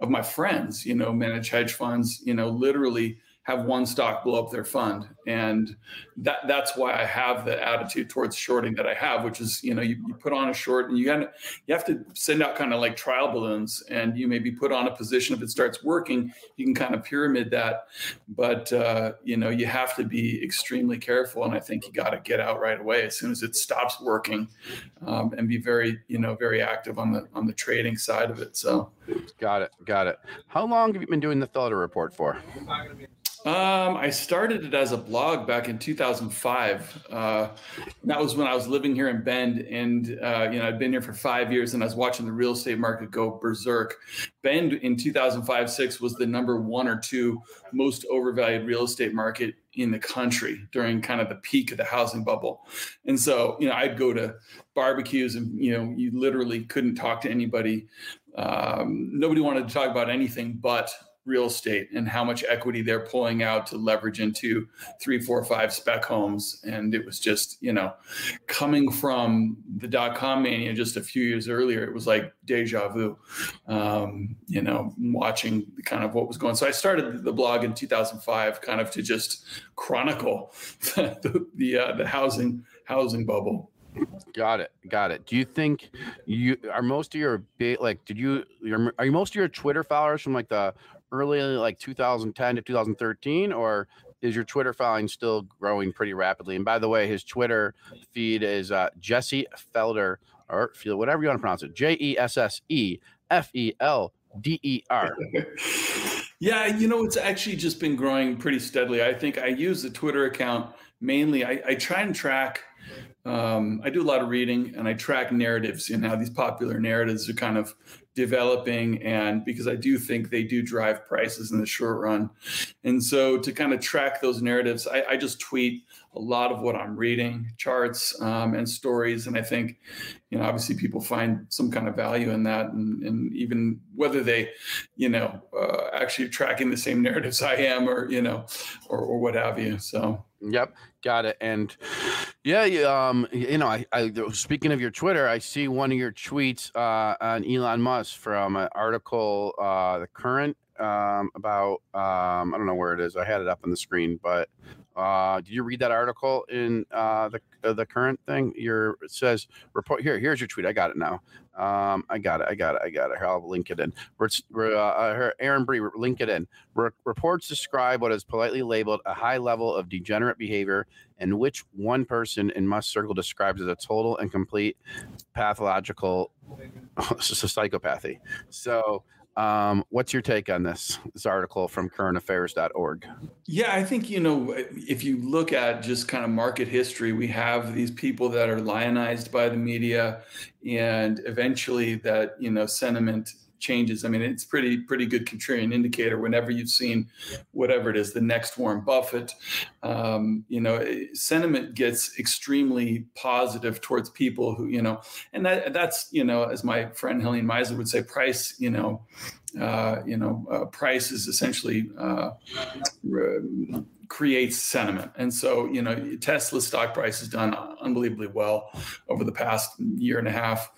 of my friends, you know, manage hedge funds, you know, literally have one stock blow up their fund. And that that's why I have the attitude towards shorting that I have, which is, you know, you, you put on a short and you gotta, you have to send out kind of like trial balloons, and you maybe put on a position. If it starts working, you can kind of pyramid that. But, uh, you know, you have to be extremely careful. And I think you got to get out right away as soon as it stops working, um, and be very, you know, very active on the, on the trading side of it. So. Got it. Got it. How long have you been doing the Thilda Report for? Um, I started it as a blog back in two thousand five. Uh, that was when I was living here in Bend, and uh, you know, I'd been here for five years, and I was watching the real estate market go berserk. Bend in two thousand five, six was the number one or two most overvalued real estate market in the country during kind of the peak of the housing bubble. And so, you know, I'd go to barbecues, and you know, you literally couldn't talk to anybody. Um, nobody wanted to talk about anything but real estate and how much equity they're pulling out to leverage into three, four, five spec homes. And it was just, you know, coming from the dot-com mania just a few years earlier, it was like deja vu, um, you know, watching kind of what was going. So I started the blog in two thousand five kind of to just chronicle the the, uh, the housing housing bubble. Got it. Got it. Do you think you are most of your like, did you, your, are you most of your Twitter followers from like the early, like two thousand ten to two thousand thirteen, or is your Twitter following still growing pretty rapidly? And by the way, his Twitter feed is uh, Jesse Felder, or Felder, whatever you want to pronounce it. J E S S E F E L D E R. Yeah. You know, it's actually just been growing pretty steadily. I think I use the Twitter account mainly. I, I try and track, Um, I do a lot of reading, and I track narratives and how these popular narratives are kind of developing, and because I do think they do drive prices in the short run. And so to kind of track those narratives, I, I just tweet a lot of what I'm reading, charts um, and stories. And I think, you know, obviously people find some kind of value in that. And, and even whether they, you know, uh, actually tracking the same narratives I am, or, you know, or, or what have you. So. Yep. Got it. And yeah, um, you know, I, I, speaking of your Twitter, I see one of your tweets uh, on Elon Musk from an article, uh, The Current, um, about, um, I don't know where it is. I had it up on the screen, but uh, did you read that article in uh, the uh, the Current thing? Your, it says, report here, here's your tweet. I got it now. Um, I got it. I got it. I got it. I'll link it in. We're, uh, Aaron Bree, link it in. Re- reports describe what is politely labeled a high level of degenerate behavior, and which one person in Musk circle describes as a total and complete pathological psychopathy. So, um, what's your take on this, this article from current affairs dot org? Yeah, I think, you know, if you look at just kind of market history, we have these people that are lionized by the media, and eventually that, you know, sentiment changes. I mean, it's pretty, pretty good contrarian indicator whenever you've seen whatever it is, the next Warren Buffett, um, you know, sentiment gets extremely positive towards people who, you know, and that that's, you know, as my friend Helene Meisler would say, price, you know, uh, you know, uh, price is essentially, uh, re- creates sentiment. And so, you know, Tesla's stock price has done unbelievably well over the past year and a half.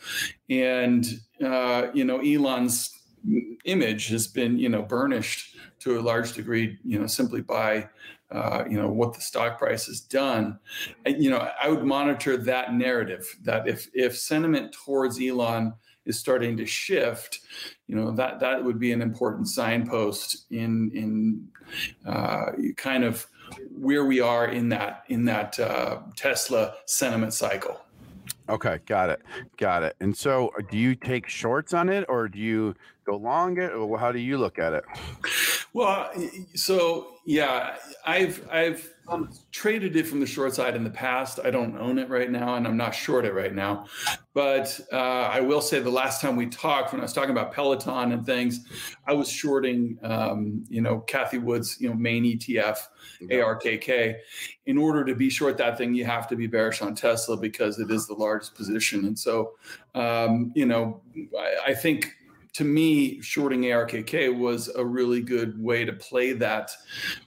And, uh, you know, Elon's image has been, you know, burnished to a large degree, you know, simply by, uh, you know, what the stock price has done. And, you know, I would monitor that narrative, that if, if sentiment towards Elon is starting to shift, you know, that that would be an important signpost in in uh, kind of where we are in that in that uh, Tesla sentiment cycle. Okay, got it, got it. And so, do you take shorts on it, or do you go long it, or how do you look at it? Well, so yeah, I've I've traded it from the short side in the past. I don't own it right now, and I'm not short it right now. But uh, I will say the last time we talked, when I was talking about Peloton and things, I was shorting, um, you know, Cathie Wood's, you know, main E T F, yeah. A R K K. In order to be short that thing, you have to be bearish on Tesla because it is the largest position. And so, um, you know, I, I think. To me, shorting A R K K was a really good way to play that,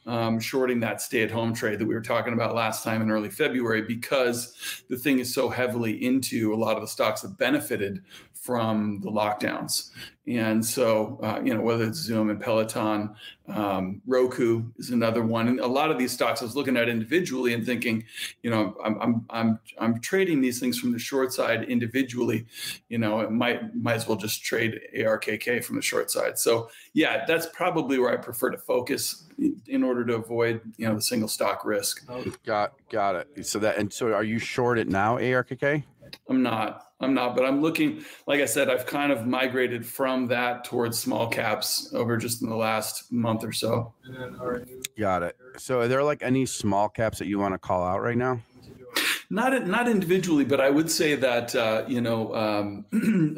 um, shorting that stay-at-home trade that we were talking about last time in early February, because the thing is so heavily into a lot of the stocks that benefited from the lockdowns. And so, uh, you know, whether it's Zoom and Peloton, um, Roku is another one. And a lot of these stocks I was looking at individually and thinking, you know, I'm I'm I'm I'm trading these things from the short side individually. You know, it might might as well just trade A R K K from the short side. So yeah, that's probably where I prefer to focus in order to avoid, you know, the single stock risk. Oh, got got it. So that and so, are you short it now, A R K K? I'm not. I'm not, but I'm looking, like I said, I've kind of migrated from that towards small caps over just in the last month or so. Got it. So are there like any small caps that you want to call out right now? Not not individually, but I would say that, uh, you know, um,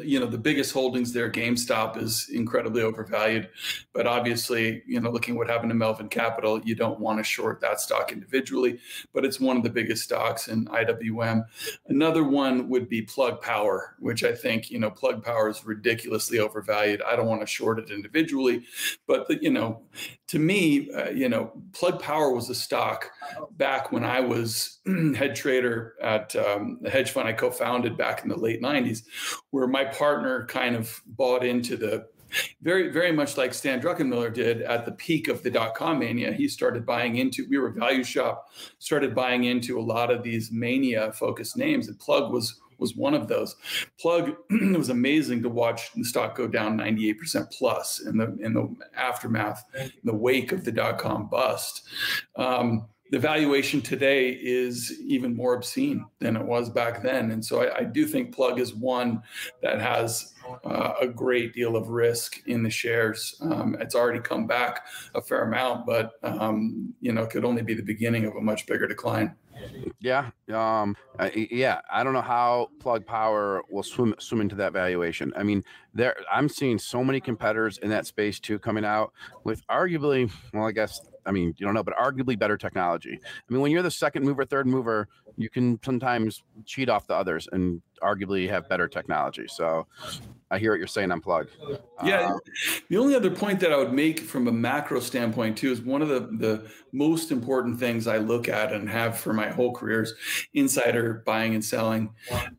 you know, the biggest holdings there, GameStop, is incredibly overvalued. But obviously, you know, looking at what happened to Melvin Capital, you don't want to short that stock individually. But it's one of the biggest stocks in I W M. Another one would be Plug Power, which I think, you know, Plug Power is ridiculously overvalued. I don't want to short it individually. But, the, you know, to me, uh, you know, Plug Power was a stock back when I was head trader at um, the hedge fund I co-founded back in the late nineties, where my partner kind of bought into the very, very much like Stan Druckenmiller did at the peak of the dot-com mania. He started buying into, we were a value shop, started buying into a lot of these mania-focused names, and Plug was was one of those. Plug, it was amazing to watch the stock go down ninety-eight percent plus in the, in the aftermath, in the wake of the dot-com bust. Um, The valuation today is even more obscene than it was back then. And so I, I do think Plug is one that has uh, a great deal of risk in the shares. Um, it's already come back a fair amount, but, um, you know, it could only be the beginning of a much bigger decline. Yeah. Um, I, yeah. I don't know how Plug Power will swim swim into that valuation. I mean, there I'm seeing so many competitors in that space, too, coming out with arguably, well, I guess, I mean, you don't know, but arguably better technology. I mean, when you're the second mover, third mover, you can sometimes cheat off the others and arguably have better technology. So I hear what you're saying on Plug. Yeah. Uh, the only other point that I would make from a macro standpoint, too, is one of the, the most important things I look at and have for my whole career is insider buying and selling.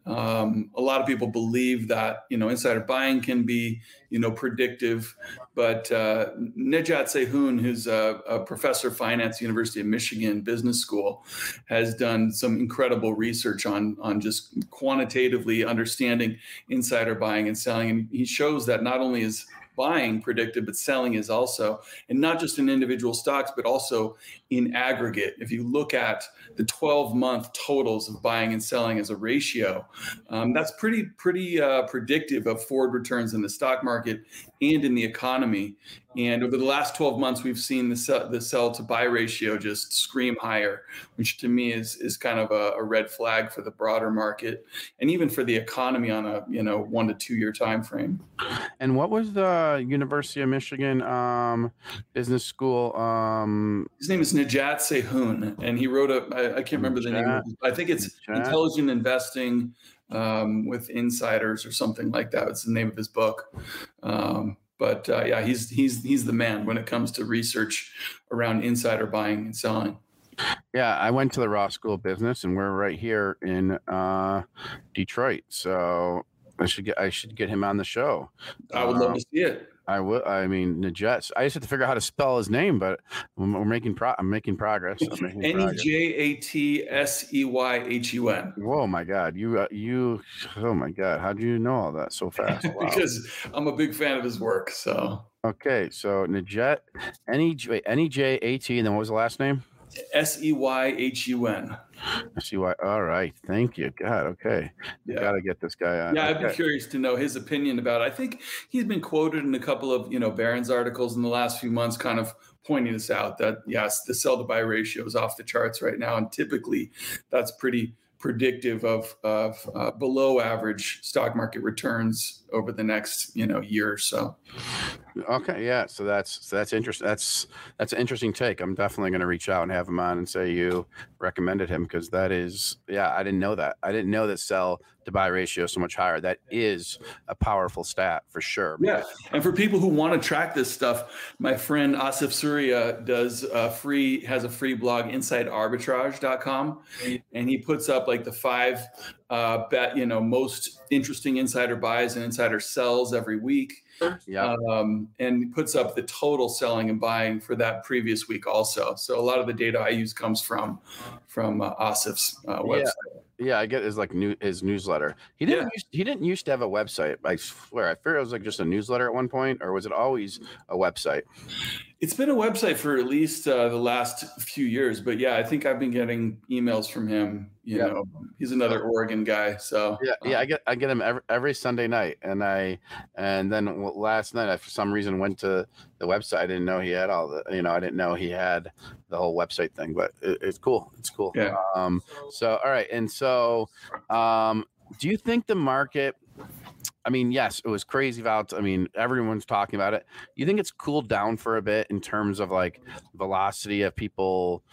Um, a lot of people believe that, you know, insider buying can be, you know, predictive. But uh, Nejat Sehun, who's a, a professor of finance at the University of Michigan Business School, has done some incredible research on, on just quantitatively understanding insider buying and selling. And he shows that not only is buying predicted, but selling is also, and not just in individual stocks, but also in aggregate. If you look at the twelve-month totals of buying and selling as a ratio, um, that's pretty pretty uh, predictive of forward returns in the stock market and in the economy. And over the last twelve months, we've seen the sell, the sell to buy ratio just scream higher, which to me is is kind of a, a red flag for the broader market and even for the economy on a, you know, one to two year time frame. And what was the University of Michigan um, Business School? Um... His name is Nejat Sehun, and he wrote a I, I can't remember Nejat. the name. I think it's Nejat. Intelligent Investing um, with Insiders or something like that. It's the name of his book. Um, But uh, yeah, he's he's he's the man when it comes to research around insider buying and selling. Yeah, I went to the Ross School of Business, and we're right here in uh, Detroit. So I should get I should get him on the show. I would um, love to see it. I would. I mean, Nejat. I just have to figure out how to spell his name, but we're making pro. I'm making progress. N e j a t s e y h u n. Whoa, my God! You, uh, you. Oh my God! How do you know all that so fast? Wow. Because I'm a big fan of his work. So. Okay, so Nejat, N e j N e j a t, and then what was the last name? S e y h u n. S e y. All right. Thank you. God. Okay. Yeah. Got to get this guy on. Yeah, I'd okay. be curious to know his opinion about it. I think he's been quoted in a couple of, you know, Barron's articles in the last few months, kind of pointing us out that yes, the sell to buy ratio is off the charts right now, and typically that's pretty predictive of of uh, below average stock market returns over the next, you know, year or so. Okay, yeah. So that's that's interesting. That's that's an interesting take. I'm definitely going to reach out and have him on and say you recommended him, because that is, yeah, I didn't know that. I didn't know that sell to buy ratio is so much higher. That is a powerful stat for sure. Yeah, and for people who want to track this stuff, my friend Asif Surya does a free has a free blog, inside arbitrage dot com, and he puts up like the five uh, bet you know most interesting insider buys and insider sells every week. yeah. um, and puts up the total selling and buying for that previous week also. So a lot of the data I use comes from from uh, Asif's uh, website. Yeah. Yeah, I get his like new his newsletter. He didn't yeah. use, he didn't used to have a website. I swear, I figured it was like just a newsletter at one point, or was it always a website? It's been a website for at least uh, the last few years, but yeah, I think I've been getting emails from him. You yeah. know, he's another Oregon guy, so yeah, um, yeah. I get I get him every, every Sunday night, and I and then last night I for some reason went to the website. I didn't know he had all the you know I didn't know he had the whole website thing, but it, it's cool. It's cool. Yeah. Um. So all right, and so. So, um, do you think the market, I mean, yes, it was crazy about, I mean, everyone's talking about it. You think it's cooled down for a bit in terms of like velocity of people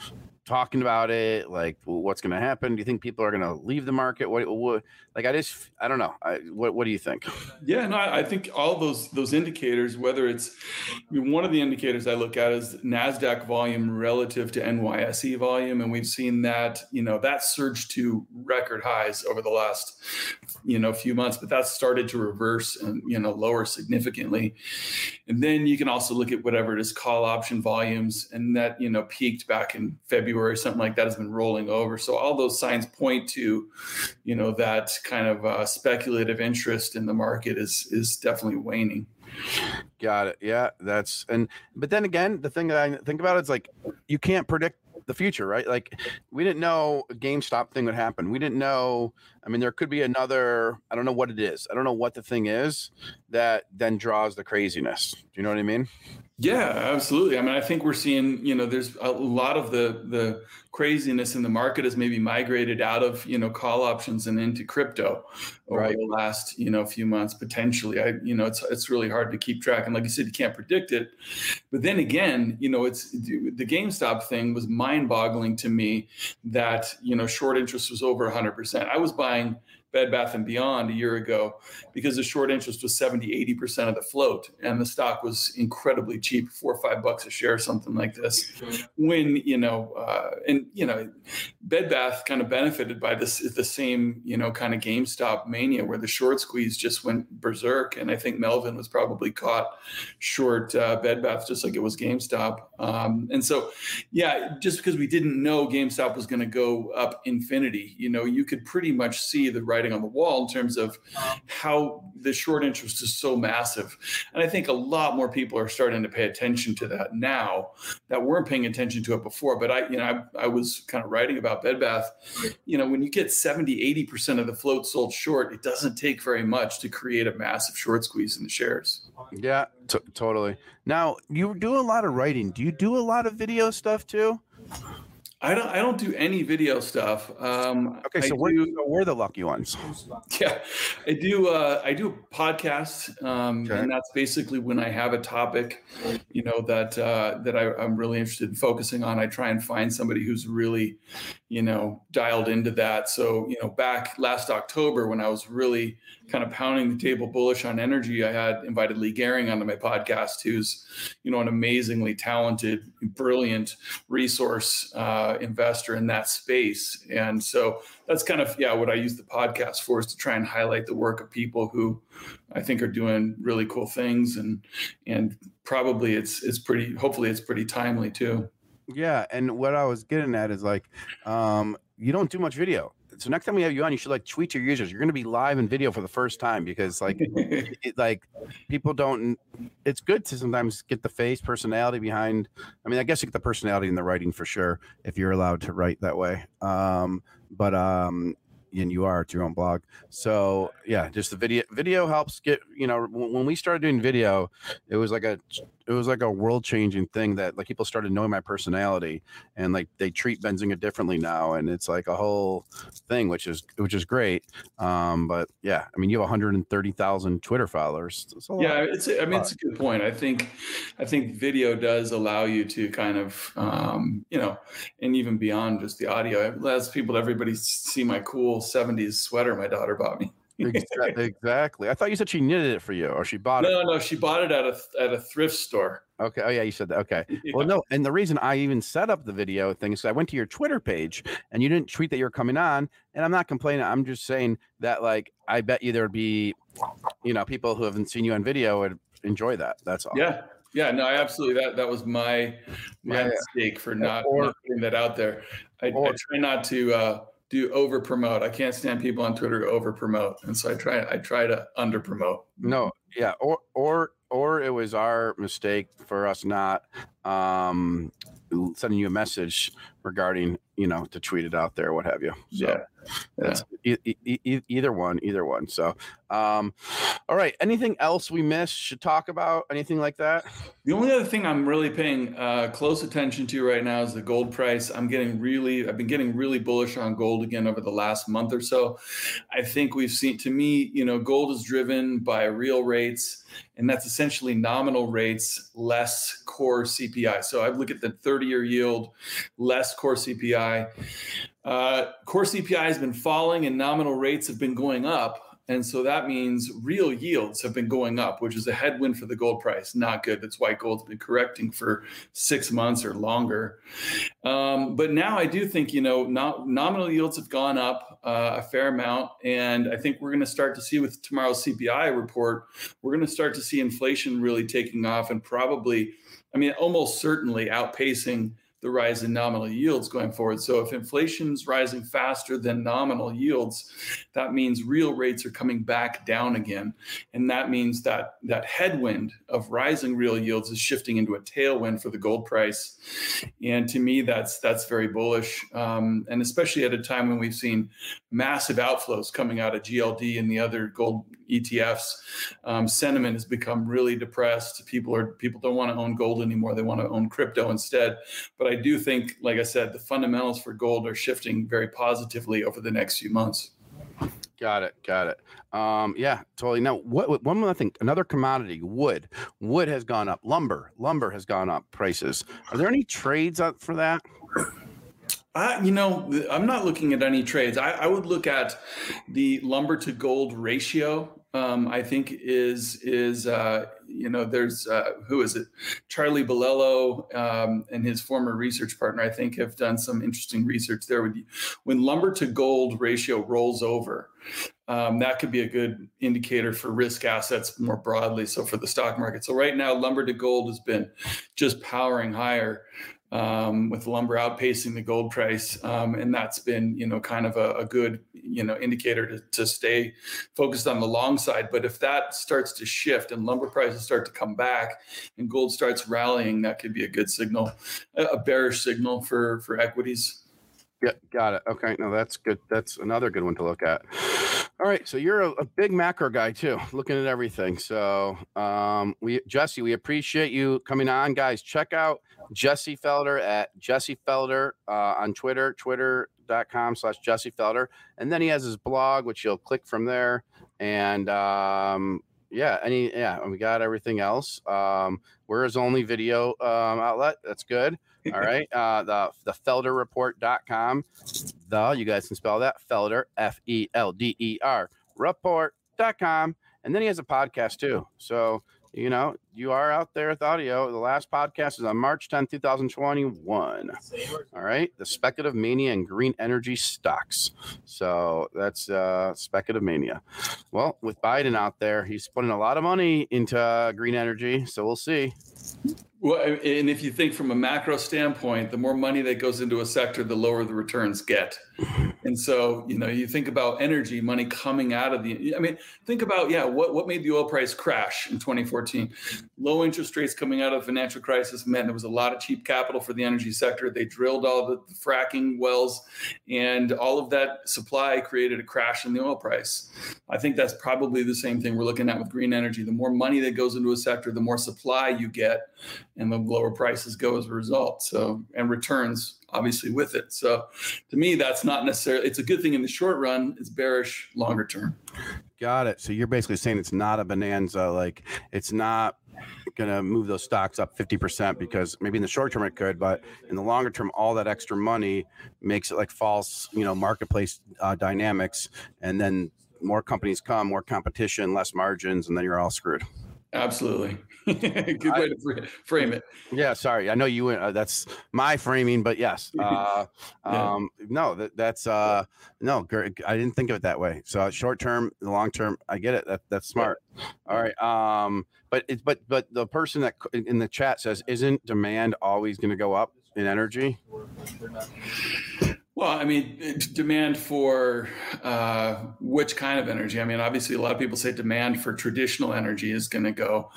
talking about it? Like what's going to happen? Do you think people are going to leave the market? What, what, like, I just, I don't know. I, what, what do you think? Yeah, no, I think all those, those indicators, whether it's I mean, one of the indicators I look at is NASDAQ volume relative to N Y S E volume. And we've seen that, you know, that surged to record highs over the last, you know, few months, but that's started to reverse and, you know, lower significantly. And then you can also look at whatever it is, call option volumes, and that, you know, peaked back in February or something like that, has been rolling over. So all those signs point to, you know, that kind of uh, speculative interest in the market is is definitely waning. Got it. Yeah, that's and but then again, the thing that I think about is like you can't predict the future, right? Like we didn't know a GameStop thing would happen. We didn't know. I mean, there could be another. I don't know what it is. I don't know what the thing is that then draws the craziness. Do you know what I mean? Yeah, absolutely. I mean, I think we're seeing, you know, there's a lot of the the craziness in the market has maybe migrated out of, you know, call options and into crypto over right. the last, you know, few months, potentially. I, you know, it's it's really hard to keep track. And like you said, you can't predict it. But then again, you know, it's the GameStop thing was mind boggling to me that, you know, short interest was over one hundred percent. I was buying Bed Bath and Beyond a year ago because the short interest was seventy, eighty percent of the float. And the stock was incredibly cheap, four or five bucks a share, something like this. When, you know, uh, and, you know, Bed Bath kind of benefited by this, the same, you know, kind of GameStop mania where the short squeeze just went berserk. And I think Melvin was probably caught short uh, Bed Bath, just like it was GameStop. Um, and so, yeah, just because we didn't know GameStop was going to go up infinity, you know, you could pretty much see the right on the wall in terms of how the short interest is so massive. And I think a lot more people are starting to pay attention to that now that weren't paying attention to it before. But I, you know, I, I was kind of writing about Bed Bath. You know, when you get seventy, eighty percent of the float sold short, it doesn't take very much to create a massive short squeeze in the shares. Yeah, t- totally. Now, you do a lot of writing. Do you do a lot of video stuff too? I don't. I don't do any video stuff. Um, okay, so we're, do, we're the lucky ones. Yeah, I do. Uh, I do podcasts, um, okay. and that's basically when I have a topic, you know, that uh, that I, I'm really interested in focusing on. I try and find somebody who's really, you know, dialed into that. So, you know, back last October when I was really kind of pounding the table bullish on energy, I had invited Lee Gehring onto my podcast, who's, you know, an amazingly talented, brilliant resource uh, investor in that space. And so that's kind of, yeah, what I use the podcast for, is to try and highlight the work of people who I think are doing really cool things. And and probably it's it's pretty, hopefully it's pretty timely too. Yeah. And what I was getting at is like, um, you don't do much video. So next time we have you on, you should like tweet your users. You're going to be live in video for the first time because like, it, like people don't, it's good to sometimes get the face personality behind. I mean, I guess you get the personality in the writing for sure, if you're allowed to write that way. Um, but, um, and you are, it's your own blog. So yeah, just the video video helps get, you know, when we started doing video, it was like a, it was like a world changing thing that like people started knowing my personality and like they treat Benzinga differently now. And it's like a whole thing, which is, which is great. Um, but yeah, I mean, you have one hundred thirty thousand Twitter followers. Yeah. It's, I mean, it's a good point. I think, I think video does allow you to kind of, um, you know, and even beyond just the audio, it allows people, everybody see my cool seventies sweater my daughter bought me. Exactly. I thought you said she knitted it for you, or she bought no, it. No, no, she bought it at a at a thrift store. Okay. Oh yeah, you said that. Okay. Yeah. Well, no, and the reason I even set up the video thing is I went to your Twitter page and you didn't tweet that you're coming on. And I'm not complaining. I'm just saying that like I bet you there'd be, you know, people who haven't seen you on video would enjoy that. That's all. Yeah. Yeah, no, I absolutely, that that was my my yeah, mistake for yeah, not, or, not putting that out there. I, or, I try not to uh, do over promote. I can't stand people on Twitter who over promote, and so I try I try to under promote. No, yeah, or or or it was our mistake for us not um, sending you a message regarding, you know, to tweet it out there, what have you. So yeah, that's yeah. E- e- e- either one, either one. So, um, all right. Anything else we missed, should talk about, anything like that? The only other thing I'm really paying uh, close attention to right now is the gold price. I'm getting really, I've been getting really bullish on gold again over the last month or so. I think we've seen, to me, you know, gold is driven by real rates, and that's essentially nominal rates less core C P I. So I look at the thirty-year yield, less core C P I. Uh, core C P I has been falling and nominal rates have been going up. And so that means real yields have been going up, which is a headwind for the gold price. Not good. That's why gold's been correcting for six months or longer. Um, but now I do think, you know, not, nominal yields have gone up uh, a fair amount. And I think we're going to start to see with tomorrow's C P I report, we're going to start to see inflation really taking off and probably, I mean, almost certainly outpacing the rise in nominal yields going forward. So if inflation's rising faster than nominal yields, that means real rates are coming back down again. And that means that that headwind of rising real yields is shifting into a tailwind for the gold price. And to me, that's that's very bullish. Um, and especially at a time when we've seen massive outflows coming out of G L D and the other gold E T Fs, um, sentiment has become really depressed. People are people don't want to own gold anymore. They want to own crypto instead. But I do think, like I said, the fundamentals for gold are shifting very positively over the next few months. Got it. Got it. Um, yeah, totally. Now, what, one more thing, another commodity, wood. Wood has gone up. Lumber. Lumber has gone up prices. Are there any trades up for that? Uh, you know, I'm not looking at any trades. I, I would look at the lumber to gold ratio. Um, I think is is uh, you know, there's uh, who is it? Charlie Bellello um, and his former research partner, I think, have done some interesting research there. With when lumber to gold ratio rolls over, um, that could be a good indicator for risk assets more broadly. So for the stock market. So right now, lumber to gold has been just powering higher. Um, with lumber outpacing the gold price. Um, and that's been, you know, kind of a, a good, you know, indicator to, to stay focused on the long side. But if that starts to shift and lumber prices start to come back and gold starts rallying, that could be a good signal, a bearish signal for, for equities. Yeah, got it. Okay. No, that's good. That's another good one to look at. All right, so you're a, a big macro guy too, looking at everything. So, um, we Jesse, we appreciate you coming on, guys. Check out Jesse Felder at Jesse Felder uh, on Twitter, twitter dot com slash Jesse Felder, and then he has his blog, which you'll click from there. And um, yeah, any yeah, we got everything else. Um, we're his only video um, outlet. That's good. All right, uh, the the Felder Report dot com. The you guys can spell that Felder F E L D E R report dot com, and then he has a podcast too. So you know you are out there with audio. The last podcast is on March tenth, twenty twenty-one. All right, the Speculative Mania and Green Energy Stocks. So that's uh, Speculative Mania. Well, with Biden out there, he's putting a lot of money into green energy. So we'll see. Well, and if you think from a macro standpoint, the more money that goes into a sector, the lower the returns get. And so, you know, you think about energy, money coming out of the, I mean, think about, yeah, what, what made the oil price crash in twenty fourteen? Low interest rates coming out of the financial crisis meant there was a lot of cheap capital for the energy sector. They drilled all the fracking wells, and all of that supply created a crash in the oil price. I think that's probably the same thing we're looking at with green energy. The more money that goes into a sector, the more supply you get, and the lower prices go as a result. So, and returns obviously with it. So to me, that's not necessarily, it's a good thing in the short run, it's bearish longer term. Got it. So you're basically saying it's not a bonanza, like it's not going to move those stocks up fifty percent, because maybe in the short term it could, but in the longer term, all that extra money makes it like false, you know, marketplace uh, dynamics. And then more companies come, more competition, less margins, and then you're all screwed. Absolutely. Good I, way to frame it. Yeah, sorry. I know you uh, that's my framing, but yes. Uh, yeah. um, no, that, that's uh, no, I didn't think of it that way. So short term, the long term, I get it. That, that's smart. All right. Um, but it's but but the person that in the chat says, isn't demand always going to go up in energy? Well, I mean, demand for uh, which kind of energy? I mean, obviously, a lot of people say demand for traditional energy is going to go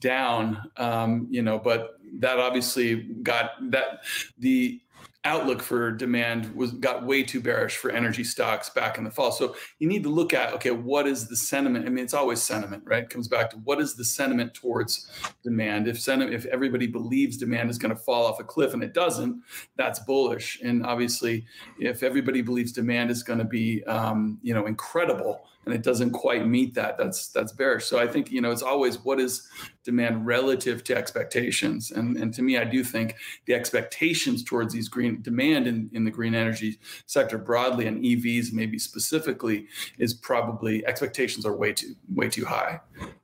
down, um, you know, but that obviously got that the outlook for demand was got way too bearish for energy stocks back in the fall. So you need to look at, okay, what is the sentiment? I mean, it's always sentiment, right? It comes back to what is the sentiment towards demand. If sentiment, if everybody believes demand is going to fall off a cliff and it doesn't, that's bullish. And obviously, if everybody believes demand is going to be, um, you know, incredible, and it doesn't quite meet that, that's that's bearish. So I think, you know, it's always what is demand relative to expectations. And, and to me, I do think the expectations towards these green demand in, in the green energy sector broadly and E Vs maybe specifically is probably expectations are way too way too high.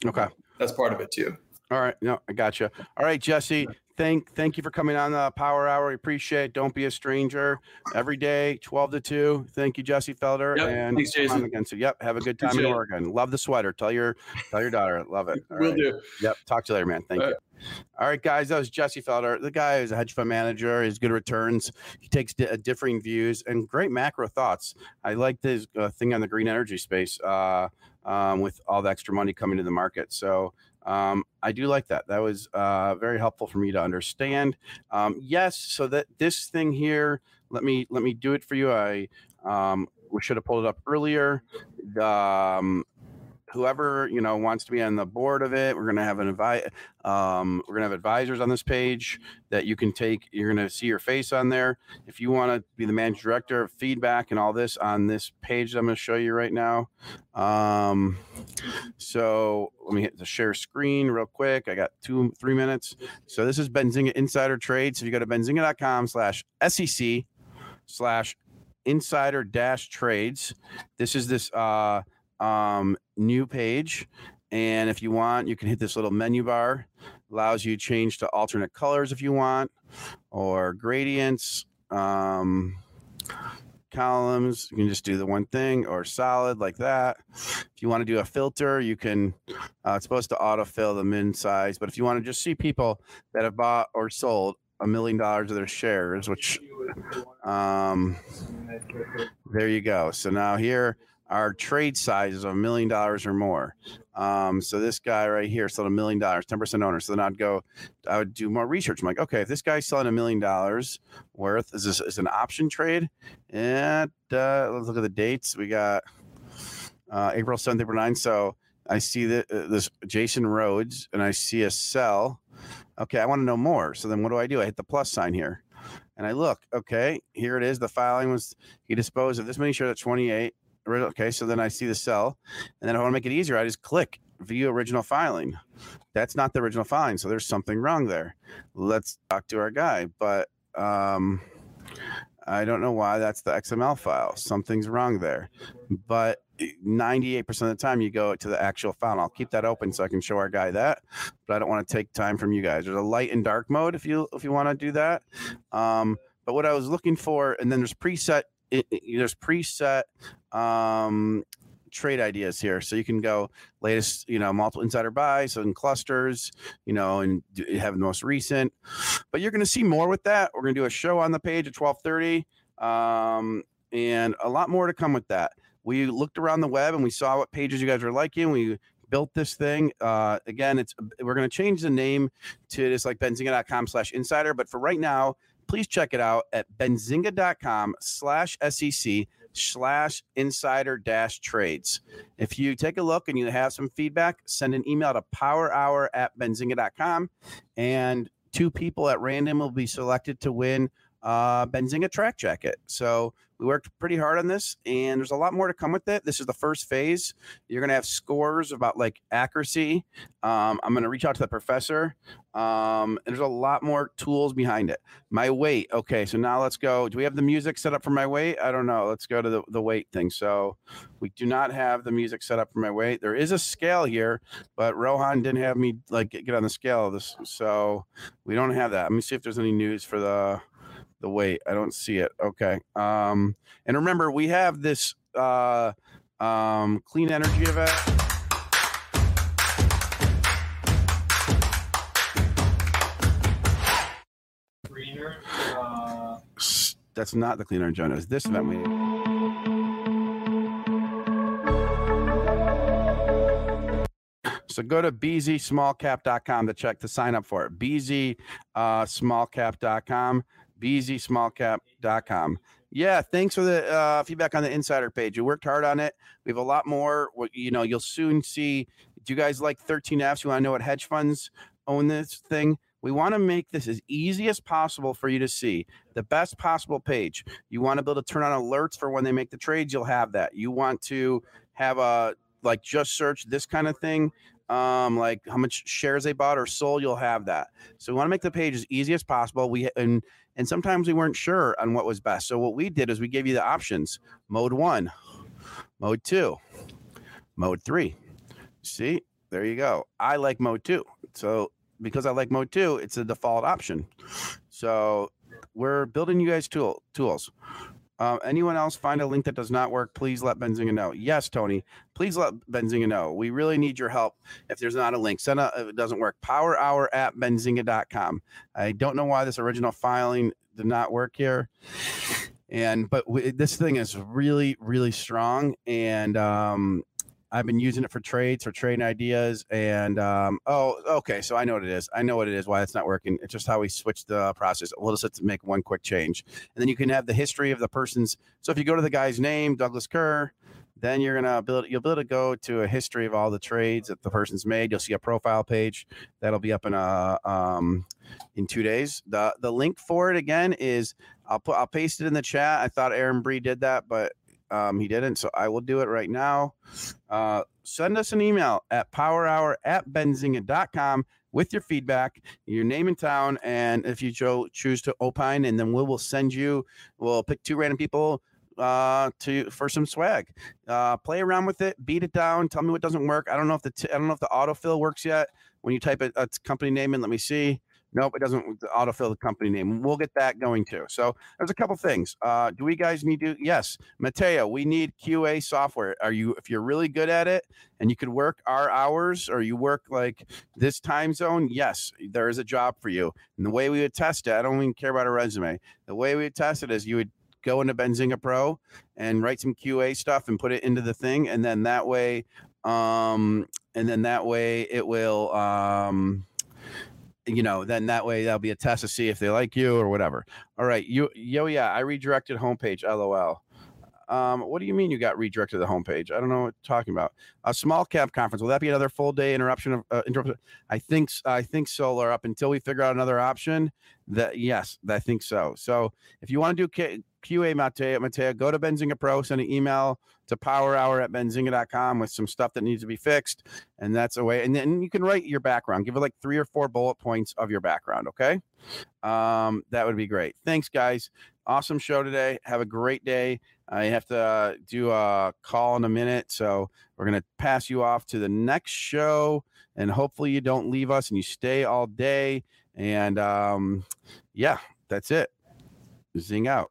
Okay. That's part of it too. All right. No, I gotcha. All right, Jesse. Thank, thank you for coming on the Power Hour. We appreciate it. Don't be a stranger. Every day, twelve to two. Thank you, Jesse Felder. Yep. And thanks, Jason. Again. So, yep. Have a good time appreciate in Oregon. It. Love the sweater. Tell your, tell your daughter. Love it. All Will right. do. Yep. Talk to you later, man. Thank All you. Right. All right, guys. That was Jesse Felder. The guy is a hedge fund manager. He's good returns. He takes di- differing views and great macro thoughts. I like this uh, thing on the green energy space uh, um, with all the extra money coming to the market. So, Um, I do like that. That was uh, very helpful for me to understand. Um, yes. So that this thing here, let me, let me do it for you. I, um, we should have pulled it up earlier. Um, whoever, you know, wants to be on the board of it, we're going to have an invite. Um, we're going to have advisors on this page that you can take. You're going to see your face on there. If you want to be the managing director of feedback and all this on this page that I'm going to show you right now. Um, so let me hit the share screen real quick. I got two, three minutes. So this is Benzinga Insider Trade. So if you go to benzinga.com slash SEC slash insider dash trades, this is this, uh, um, new page. And if you want, you can hit this little menu bar. Allows you to change to alternate colors if you want, or gradients, um, columns. You can just do the one thing, or solid like that. If you want to do a filter, you can, uh, it's supposed to autofill the min size. But if you want to just see people that have bought or sold a million dollars of their shares, which um, there you go. So now here, our trade size is a million dollars or more. Um, so this guy right here sold a million dollars, ten percent owner. So then I'd go, I would do more research. I'm like, okay, if this guy's selling a million dollars worth, is this is an option trade? And uh, let's look at the dates. We got uh, April seventh, April ninth. So I see that uh, this Jason Rhodes, and I see a sell. Okay, I want to know more. So then what do I do? I hit the plus sign here. And I look, okay, here it is. The filing was, he disposed of this many shares at twenty-eight. Okay, so then I see the sell, and then if I want to make it easier, I just click view original filing. That's not the original filing, so there's something wrong there. Let's talk to our guy, but um, I don't know why that's the X M L file. Something's wrong there, but ninety-eight percent of the time you go to the actual file. And I'll keep that open so I can show our guy that, but I don't want to take time from you guys. There's a light and dark mode if you if you want to do that. Um, but what I was looking for, and then there's preset. It, it, there's preset um, trade ideas here. So you can go latest, you know, multiple insider buys, so in clusters, you know, and do, have the most recent. But you're going to see more with that. We're going to do a show on the page at twelve thirty um, and a lot more to come with that. We looked around the web and we saw what pages you guys were liking. We built this thing. Uh, again, it's we're going to change the name to just like benzinga.com slash insider. But for right now, please check it out at benzinga.com slash SEC slash insider dash trades. If you take a look and you have some feedback, send an email to powerhour at benzinga.com and two people at random will be selected to win uh, Benzinga track jacket. So we worked pretty hard on this, and there's a lot more to come with it. This is the first phase. You're going to have scores about like accuracy. Um, I'm going to reach out to the professor. Um, and there's a lot more tools behind it. My weight. Okay, so now let's go. Do we have the music set up for my weight? I don't know. Let's go to the, the weight thing. So we do not have the music set up for my weight. There is a scale here, but Rohan didn't have me like get on the scale of this. So we don't have that. Let me see if there's any news for the... the weight. I don't see it. Okay. Um, and remember, we have this uh, um, clean energy event. Greener, uh... That's not the clean energy event. It's this event we need. So go to b z small cap dot com to check to sign up for it. b z small cap dot com. b z small cap dot com. Yeah, thanks for the uh, feedback on the insider page. You worked hard on it. We have a lot more. You know, you'll soon see. Do you guys like thirteen F's? You want to know what hedge funds own this thing? We want to make this as easy as possible for you to see. The best possible page. You want to be able to turn on alerts for when they make the trades. You'll have that. You want to have a, like, just search this kind of thing. Um, like how much shares they bought or sold, you'll have that. So we want to make the page as easy as possible. We and and sometimes we weren't sure on what was best. So what we did is we gave you the options: mode one, mode two, mode three. See, there you go. I like mode two. So because I like mode two, it's a default option. So we're building you guys tool tools. Uh, anyone else find a link that does not work? Please let Benzinga know. Yes, Tony. Please let Benzinga know. We really need your help. If there's not a link, send a, if it doesn't work, powerhour at benzinga dot com. I don't know why this original filing did not work here. And but we, this thing is really, really strong. And um, I've been using it for trades, for trading ideas. And um, oh, okay. So I know what it is. I know what it is, why it's not working. It's just how we switch the process. We'll just have to make one quick change. And then you can have the history of the person's. So if you go to the guy's name, Douglas Kerr, then you're going to build, you'll be able to go to a history of all the trades that the person's made. You'll see a profile page that'll be up in a, um, in two days. The, the link for it again is I'll put, I'll paste it in the chat. I thought Aaron Bree did that, but um, he didn't. So I will do it right now. Uh, send us an email at powerhour at benzinga dot com with your feedback, your name and town. And if you cho- choose to opine, and then we will send you, we'll pick two random people uh to for some swag. Uh play around with it, beat it down, tell me what doesn't work. I don't know if the t- I don't know if the autofill works yet. When you type a, a company name in, let me see. Nope, it doesn't autofill the company name. We'll get that going too. So there's a couple things. Uh do we guys need to yes, Mateo, we need Q A software. Are you if you're really good at it and you could work our hours or you work like this time zone, yes, there is a job for you. And the way we would test it, I don't even care about a resume. The way we would test it is you would go into Benzinga Pro and write some Q A stuff and put it into the thing. And then that way, um, and then that way it will, um, you know, then that way that'll be a test to see if they like you or whatever. All right. You, yo, yeah. I redirected homepage. LOL. Um, what do you mean you got redirected to the homepage? I don't know what you're talking about. A small cap conference. Will that be another full day interruption of uh, interruption? I think, I think so, Laura, up until we figure out another option that yes, I think so. So if you want to do K- Q A Mateo, Mateo, go to Benzinga Pro, send an email to powerhour at benzinga dot com with some stuff that needs to be fixed. And that's a way. And then you can write your background. Give it like three or four bullet points of your background. Okay. Um, that would be great. Thanks, guys. Awesome show today. Have a great day. I have to uh, do a call in a minute. So we're going to pass you off to the next show. And hopefully you don't leave us and you stay all day. And um, yeah, that's it. Zing out.